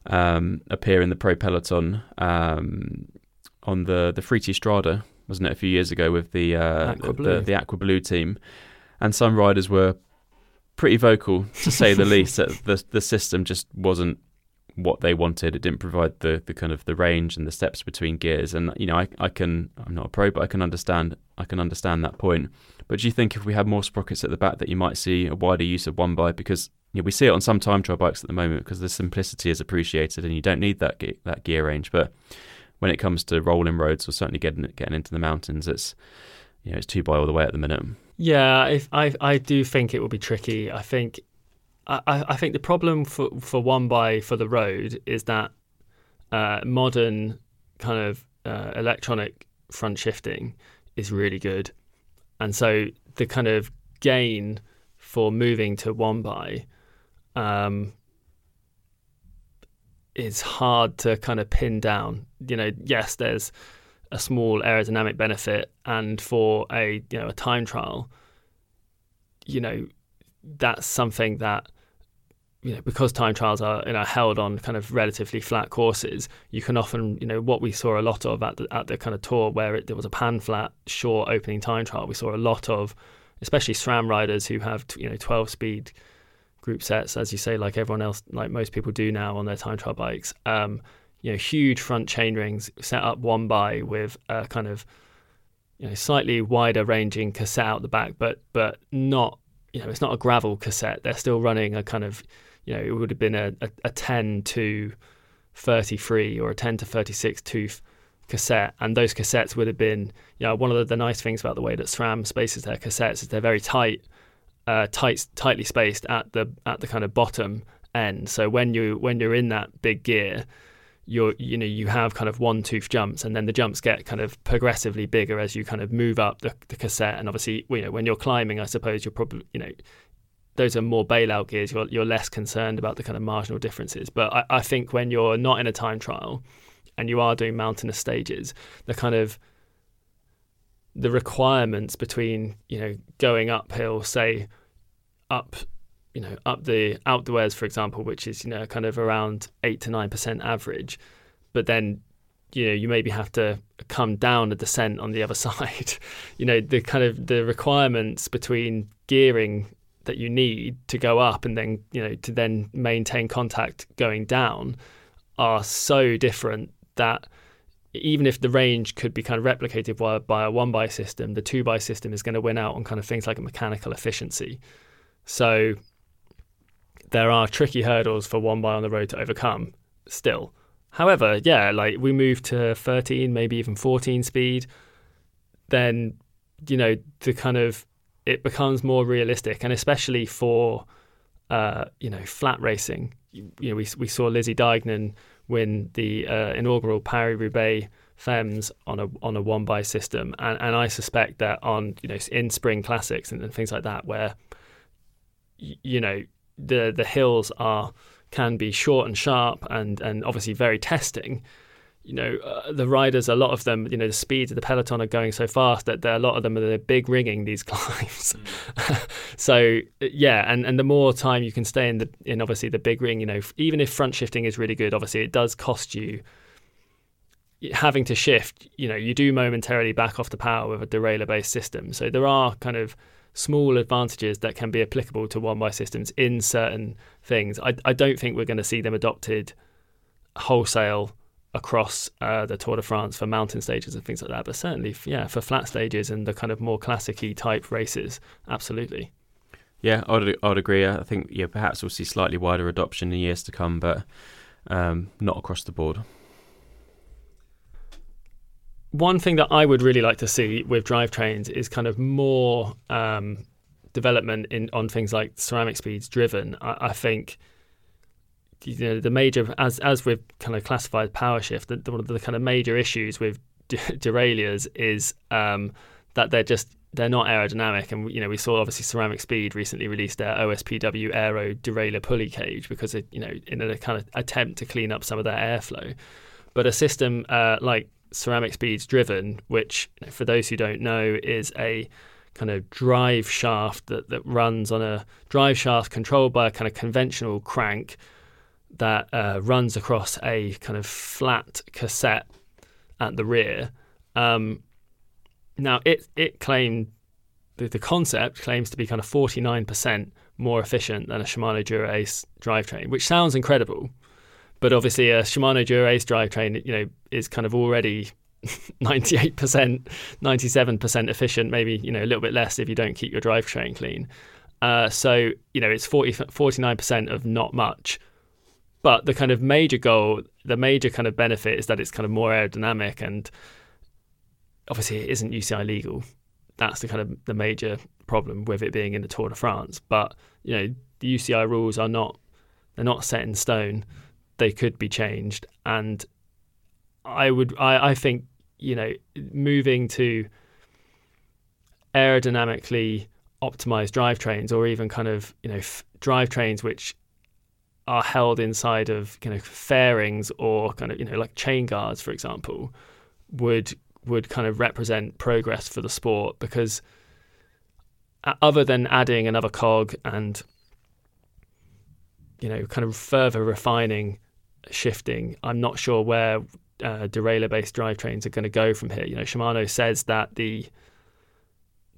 appear in the pro peloton on the Friti Strada, wasn't it, a few years ago with the Aqua Blue team, and some riders were pretty vocal, to say the least, that the system just wasn't what they wanted. It didn't provide the kind of the range and the steps between gears, and I'm not a pro, but I can understand that point. But do you think if we had more sprockets at the back that you might see a wider use of one by? Because we see it on some time trial bikes at the moment, because the simplicity is appreciated and you don't need that gear range. But when it comes to rolling roads, or certainly getting into the mountains, it's it's 2x all the way at the minute. Yeah, I do think it will be tricky. I think the problem for 1x for the road is that modern kind of electronic front shifting is really good, and so the kind of gain for moving to 1x is hard to kind of pin down. Yes, there's a small aerodynamic benefit, and for a a time trial, that's something that. Because time trials are held on kind of relatively flat courses, you can often what we saw a lot of at the kind of Tour, where there was a pan flat short opening time trial. We saw a lot of, especially SRAM riders who have 12-speed group sets, as you say, like everyone else, like most people do now on their time trial bikes. Huge front chain rings set up 1x with a kind of slightly wider ranging cassette out the back, but not it's not a gravel cassette. They're still running a kind of it would have been a 10 to 33 or a 10 to 36 tooth cassette, and those cassettes would have been one of the nice things about the way that SRAM spaces their cassettes is they're very tightly spaced at the kind of bottom end. So when you're in that big gear, you're you have kind of one tooth jumps, and then the jumps get kind of progressively bigger as you kind of move up the cassette. And obviously when you're climbing, I suppose you're probably those are more bailout gears. You're less concerned about the kind of marginal differences. But I think when you're not in a time trial and you are doing mountainous stages, the kind of the requirements between going uphill, say up the outdoors, for example, which is kind of around 8 to 9% average, but then you know, you maybe have to come down a descent on the other side. You know, the kind of the requirements between gearing that you need to go up and then, you know, to then maintain contact going down are so different that even if the range could be kind of replicated by a 1x system, the 2x system is going to win out on kind of things like mechanical efficiency. So there are tricky hurdles for 1x on the road to overcome still. However, yeah, like we move to 13, maybe even 14 speed, then, you know, the kind of, it becomes more realistic. And especially for, you know, flat racing, you know, we saw Lizzie Deignan win the inaugural Paris-Roubaix Femmes on a 1x system. And I suspect that on, you know, in spring classics and things like that, where, you know, the hills can be short and sharp and obviously very testing, you know, the riders, a lot of them, you know, the speeds of the peloton are going so fast that a lot of them are big ringing these climbs. So yeah, and the more time you can stay in obviously the big ring, you know, even if front shifting is really good, obviously it does cost you having to shift. You know, you do momentarily back off the power with a derailleur based system, so there are kind of small advantages that can be applicable to 1x systems in certain things. I don't think we're going to see them adopted wholesale across the Tour de France for mountain stages and things like that, but certainly, yeah, for flat stages and the kind of more classic-y type races, absolutely. Yeah, I'd agree. I think, yeah, perhaps we'll see slightly wider adoption in years to come, but not across the board. One thing that I would really like to see with drivetrains is kind of more development on things like ceramic speeds driven. I think, you know, the major, as with kind of classified power shift, one of the kind of major issues with derailleurs is that they're not aerodynamic. And, you know, we saw obviously Ceramic Speed recently released their OSPW Aero derailleur pulley cage because it, you know, in a kind of attempt to clean up some of their airflow. But a system like Ceramic Speeds driven, which, for those who don't know, is a kind of drive shaft that runs on a drive shaft controlled by a kind of conventional crank that runs across a kind of flat cassette at the rear. Now it claimed, the concept claims to be kind of 49% more efficient than a Shimano Dura-Ace drivetrain, which sounds incredible. But obviously a Shimano Dura-Ace drivetrain, you know, is kind of already 98%, 97% efficient, maybe, you know, a little bit less if you don't keep your drivetrain clean. So, you know, it's 49% of not much. But the kind of major goal, the major kind of benefit is that it's kind of more aerodynamic, and obviously it isn't UCI legal. That's the kind of the major problem with it being in the Tour de France. But, you know, the UCI rules are not, they're not set in stone. They could be changed, and I think, you know, moving to aerodynamically optimized drivetrains, or even kind of, you know, drivetrains which are held inside of kind of fairings or kind of, you know, like chain guards, for example, would kind of represent progress for the sport, because other than adding another cog and, you know, kind of further refining shifting, I'm not sure where derailleur-based drivetrains are going to go from here. You know, Shimano says that the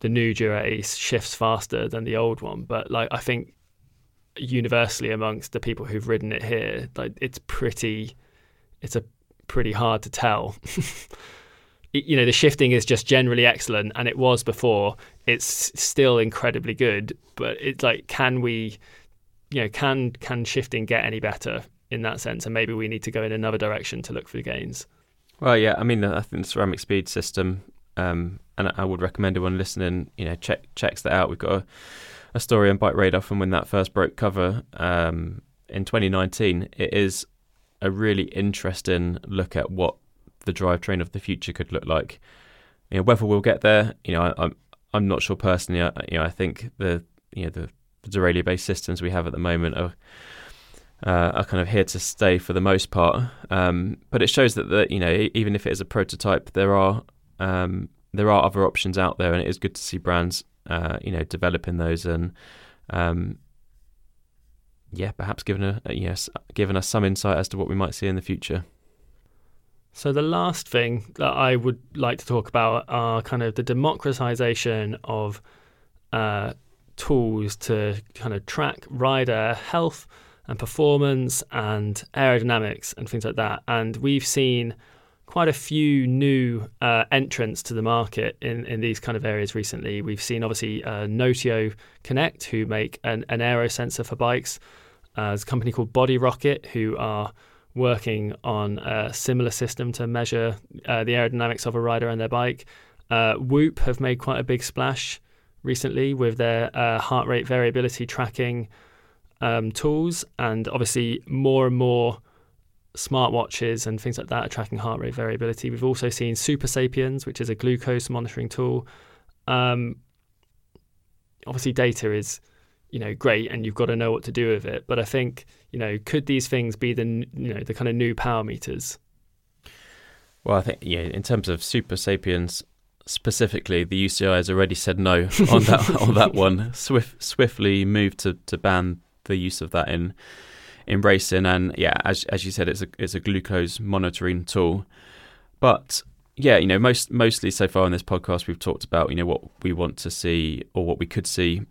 new Dura-Ace shifts faster than the old one, but like I think universally amongst the people who've ridden it here, like it's pretty hard to tell. You know, the shifting is just generally excellent, and it was before. It's still incredibly good, but it's like, can we, you know, can shifting get any better in that sense? And maybe we need to go in another direction to look for the gains. Well, yeah, I mean, I think the ceramic speed system, and I would recommend everyone listening, you know, checks that out. We've got a story on BikeRadar from when that first broke cover in 2019. It is a really interesting look at what the drivetrain of the future could look like. You know, whether we'll get there, you know, I'm not sure personally. I think the derailleur-based systems we have at the moment are kind of here to stay for the most part. But it shows that you know, even if it is a prototype, there are other options out there, and it is good to see brands you know, developing those, and perhaps giving us some insight as to what we might see in the future. So the last thing that I would like to talk about are kind of the democratization of tools to kind of track rider health and performance and aerodynamics and things like that. And we've seen quite a few new entrants to the market in these kind of areas recently. We've seen obviously Notio Connect, who make an aero sensor for bikes. There's a company called Body Rocket, who are working on a similar system to measure the aerodynamics of a rider and their bike. Whoop have made quite a big splash recently with their heart rate variability tracking tools, and obviously more and more smartwatches and things like that are tracking heart rate variability. We've also seen Super Sapiens, which is a glucose monitoring tool. Obviously data is, you know, great, and you've got to know what to do with it. But I think, you know, could these things be the, you know, the kind of new power meters? Well, I think, yeah, in terms of Super Sapiens specifically, the UCI has already said no on that on that one. Swiftly moved to ban the use of that in racing, and yeah, as you said, it's a glucose monitoring tool. But yeah, you know, mostly so far in this podcast, we've talked about, you know, what we want to see or what we could see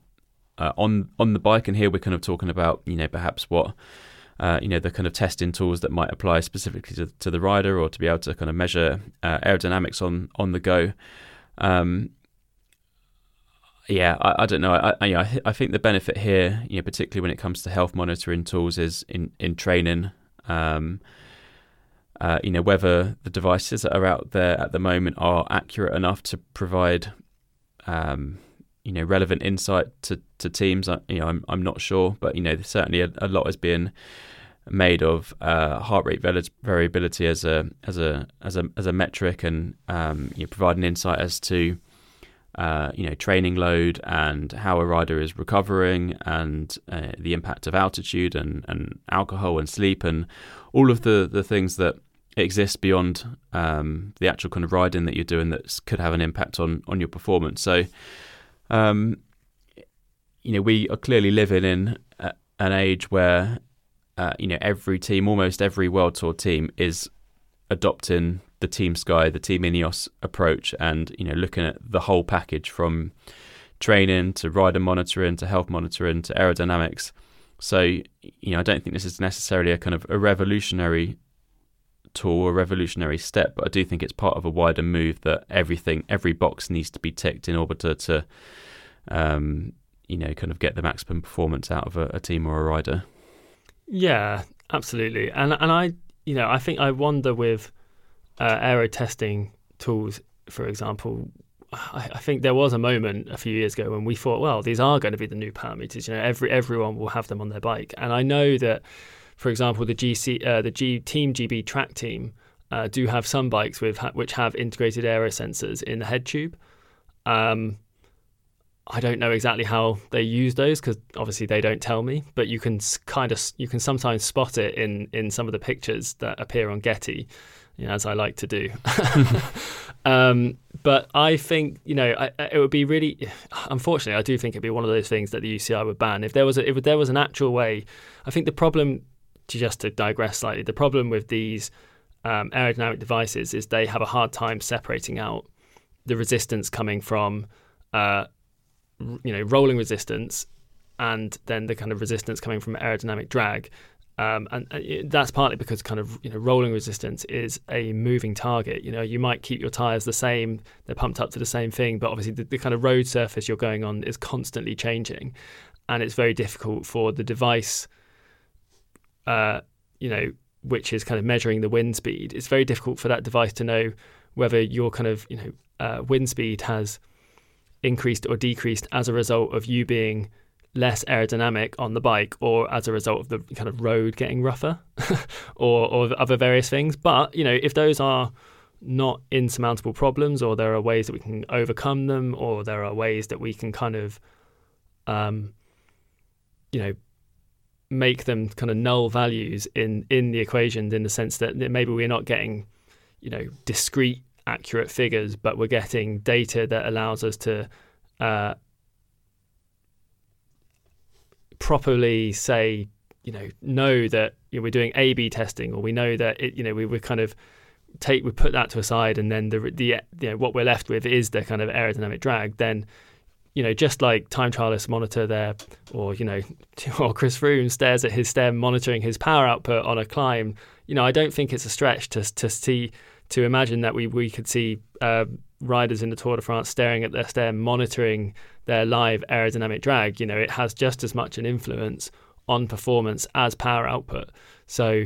on the bike, and here we're kind of talking about, you know, perhaps what you know, the kind of testing tools that might apply specifically to the rider, or to be able to kind of measure aerodynamics on the go. I don't know. I think the benefit here, you know, particularly when it comes to health monitoring tools, is in training. You know, whether the devices that are out there at the moment are accurate enough to provide you know, relevant insight to teams. You know, I'm not sure, but you know, certainly a lot is being made of heart rate variability as a metric, and you know, providing insight as to you know, training load and how a rider is recovering, and the impact of altitude and alcohol and sleep and all of the things that exist beyond the actual kind of riding that you're doing that could have an impact on your performance. So. You know, we are clearly living in an age where, you know, every team, almost every World Tour team, is adopting the Team Sky, the Team Ineos approach, and, you know, looking at the whole package from training to rider monitoring to health monitoring to aerodynamics. So, you know, I don't think this is necessarily a kind of a revolutionary tool or revolutionary step, but I do think it's part of a wider move that every box needs to be ticked in order to you know, kind of get the maximum performance out of a team or a rider. Yeah, absolutely. And I, you know, I think I wonder with aero testing tools, for example, I think there was a moment a few years ago when we thought, well, these are going to be the new power meters, you know, everyone will have them on their bike. And I know that, for example, the Team GB track team do have some bikes which have integrated aero sensors in the head tube. I don't know exactly how they use those, because obviously they don't tell me. But you can sometimes spot it in some of the pictures that appear on Getty, you know, as I like to do. But I think, you know, it would be really, unfortunately, I do think it'd be one of those things that the UCI would ban if there was an actual way. I think the problem, just to digress slightly, the problem with these aerodynamic devices is they have a hard time separating out the resistance coming from, you know, rolling resistance, and then the kind of resistance coming from aerodynamic drag. And that's partly because kind of, you know, rolling resistance is a moving target. You know, you might keep your tyres the same, they're pumped up to the same thing, but obviously the kind of road surface you're going on is constantly changing, and it's very difficult for the device, you know, which is kind of measuring the wind speed. It's very difficult for that device to know whether your kind of, you know, wind speed has increased or decreased as a result of you being less aerodynamic on the bike, or as a result of the kind of road getting rougher or other various things. But, you know, if those are not insurmountable problems, or there are ways that we can overcome them, or there are ways that we can kind of, you know, make them kind of null values in the equations, in the sense that maybe we're not getting, you know, discrete accurate figures, but we're getting data that allows us to properly say, you know that, you know, we're doing A/B testing, or we know that it, you know, we were kind of we put that to a side, and then the you know, what we're left with is the kind of aerodynamic drag. Then, you know, just like time trialists monitor their, or, you know, or Chris Froome stares at his stem monitoring his power output on a climb. You know, I don't think it's a stretch to imagine that we could see riders in the Tour de France staring at their stem monitoring their live aerodynamic drag. You know, it has just as much an influence on performance as power output. So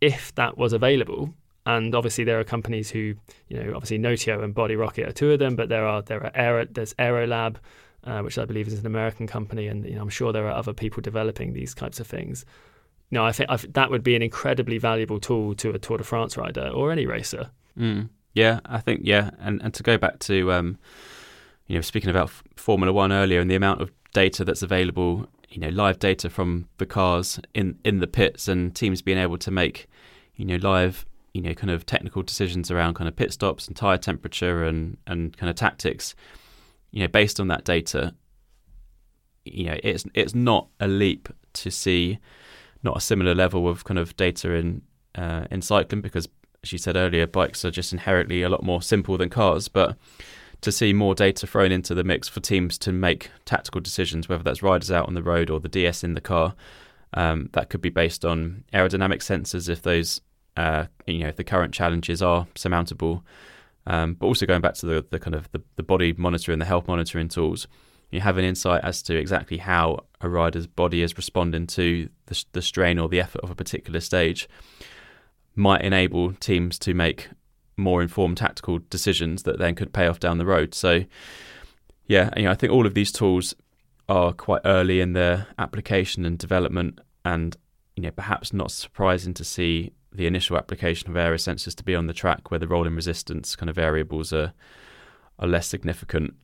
if that was available, and obviously there are companies who, you know, obviously Notio and Body Rocket are two of them, but there's Aerolab, which I believe is an American company, and, you know, I'm sure there are other people developing these types of things. No, I think that would be an incredibly valuable tool to a Tour de France rider or any racer. Mm. Yeah, I think, yeah. And to go back to, you know, speaking about Formula One earlier and the amount of data that's available, you know, live data from the cars in the pits, and teams being able to make, you know, live, you know, kind of technical decisions around kind of pit stops and tyre temperature and kind of tactics, you know, based on that data. You know, it's not a leap to see not a similar level of kind of data in cycling, because, as you said earlier, bikes are just inherently a lot more simple than cars. But to see more data thrown into the mix for teams to make tactical decisions, whether that's riders out on the road or the DS in the car, that could be based on aerodynamic sensors if those, you know, if the current challenges are surmountable. But also going back to the kind of the body monitor and the health monitoring tools, you have an insight as to exactly how a rider's body is responding to the strain or the effort of a particular stage, might enable teams to make more informed tactical decisions that then could pay off down the road. So, yeah, you know, I think all of these tools are quite early in their application and development, and, you know, perhaps not surprising to see the initial application of aerosensors to be on the track where the rolling resistance kind of variables are less significant.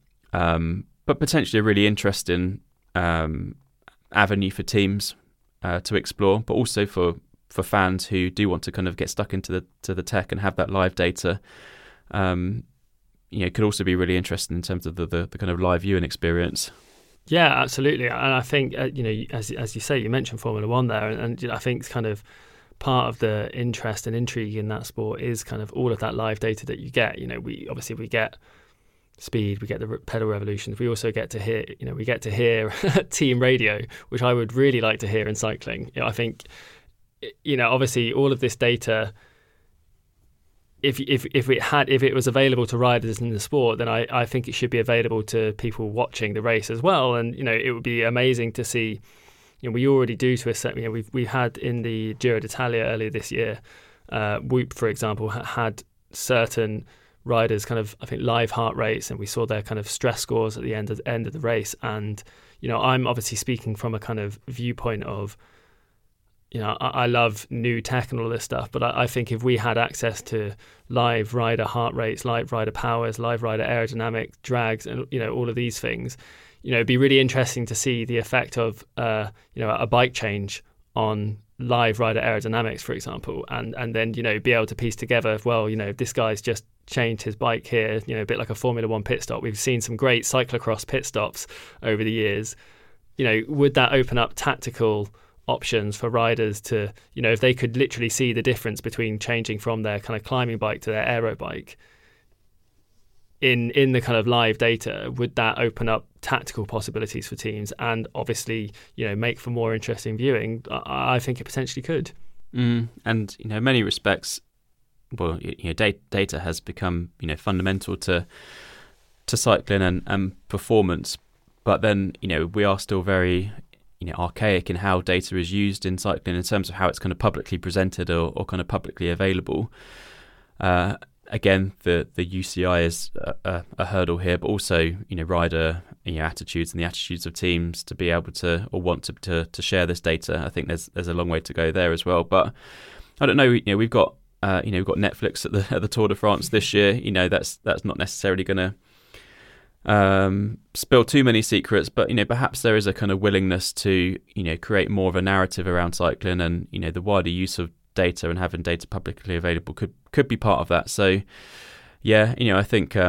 But potentially a really interesting avenue for teams to explore, but also for fans who do want to kind of get stuck into the tech and have that live data. You know, it could also be really interesting in terms of the kind of live viewing experience. Yeah, absolutely. And I think, you know, as you say, you mentioned Formula One there, and you know, I think it's kind of part of the interest and intrigue in that sport is kind of all of that live data that you get. You know, we get speed, we get the pedal revolutions, we also get to hear, you know, we get to hear team radio, which I would really like to hear in cycling. You know, I think, you know, obviously all of this data, if it was available to riders in the sport, then I think it should be available to people watching the race as well. And, you know, it would be amazing to see, you know, we already do to a certain, you know, we had in the Giro d'Italia earlier this year, Whoop, for example, had certain riders kind of, I think, live heart rates, and we saw their kind of stress scores at the end of the race. And, you know, I'm obviously speaking from a kind of viewpoint of, you know, I love new tech and all this stuff, but I think if we had access to live rider heart rates, live rider powers, live rider aerodynamic drags, and, you know, all of these things, you know, it'd be really interesting to see the effect of, you know, a bike change on live rider aerodynamics, for example, and then, you know, be able to piece together, well, you know, this guy's just changed his bike here, you know, a bit like a Formula One pit stop. We've seen some great cyclocross pit stops over the years. You know, would that open up tactical options for riders to, you know, if they could literally see the difference between changing from their kind of climbing bike to their aero bike in the kind of live data, would that open up tactical possibilities for teams and obviously, you know, make for more interesting viewing? I think it potentially could. And, you know, in many respects, well, you know, data has become, you know, fundamental to cycling and performance, but then, you know, we are still very, you know, archaic in how data is used in cycling in terms of how it's kind of publicly presented or kind of publicly available. Again, the UCI is a hurdle here, but also, you know, rider, you know, attitudes and the attitudes of teams to be able to or want to share this data. I think there's a long way to go there as well. But I don't know, you know, we've got Netflix at the Tour de France this year. You know, that's not necessarily going to spill too many secrets, but, you know, perhaps there is a kind of willingness to, you know, create more of a narrative around cycling, and, you know, the wider use of data and having data publicly available could be part of that. So, yeah, you know, I think, you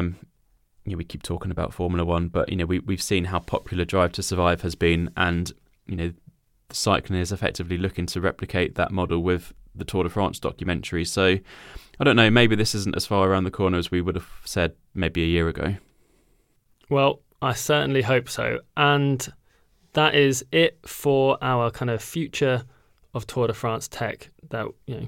know, we keep talking about Formula One, but, you know, we've seen how popular Drive to Survive has been, and, you know, cycling is effectively looking to replicate that model with the Tour de France documentary. So I don't know, maybe this isn't as far around the corner as we would have said maybe a year ago. Well, I certainly hope so. And that is it for our kind of future of Tour de France tech that, you know,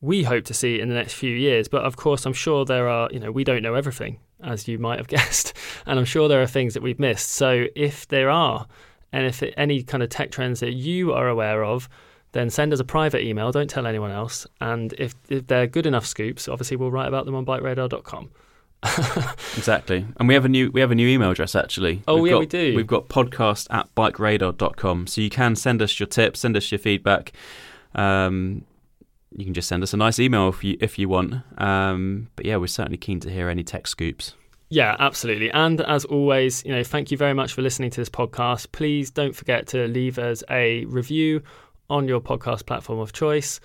we hope to see in the next few years. But of course, I'm sure there are, you know, we don't know everything, as you might have guessed. And I'm sure there are things that we've missed. So if there are any kind of tech trends that you are aware of, then send us a private email. Don't tell anyone else. And if they're good enough scoops, obviously we'll write about them on bikeradar.com. Exactly. And we have a new email address, actually. We do. We've got podcast@bikeradar.com. So you can send us your tips, send us your feedback. You can just send us a nice email if you want. But yeah, we're certainly keen to hear any tech scoops. Yeah, absolutely. And as always, you know, thank you very much for listening to this podcast. Please don't forget to leave us a review on your podcast platform of choice.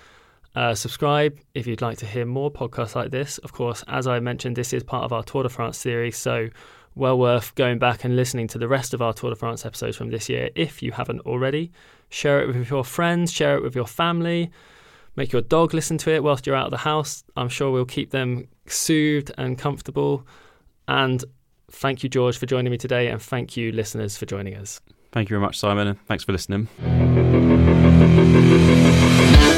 Subscribe if you'd like to hear more podcasts like this. Of course, as I mentioned, this is part of our Tour de France series, so well worth going back and listening to the rest of our Tour de France episodes from this year if you haven't already. Share it with your friends, share it with your family. Make your dog listen to it whilst you're out of the house. I'm sure we'll keep them soothed and comfortable. And thank you, George, for joining me today. And thank you, listeners, for joining us. Thank you very much, Simon. And thanks for listening.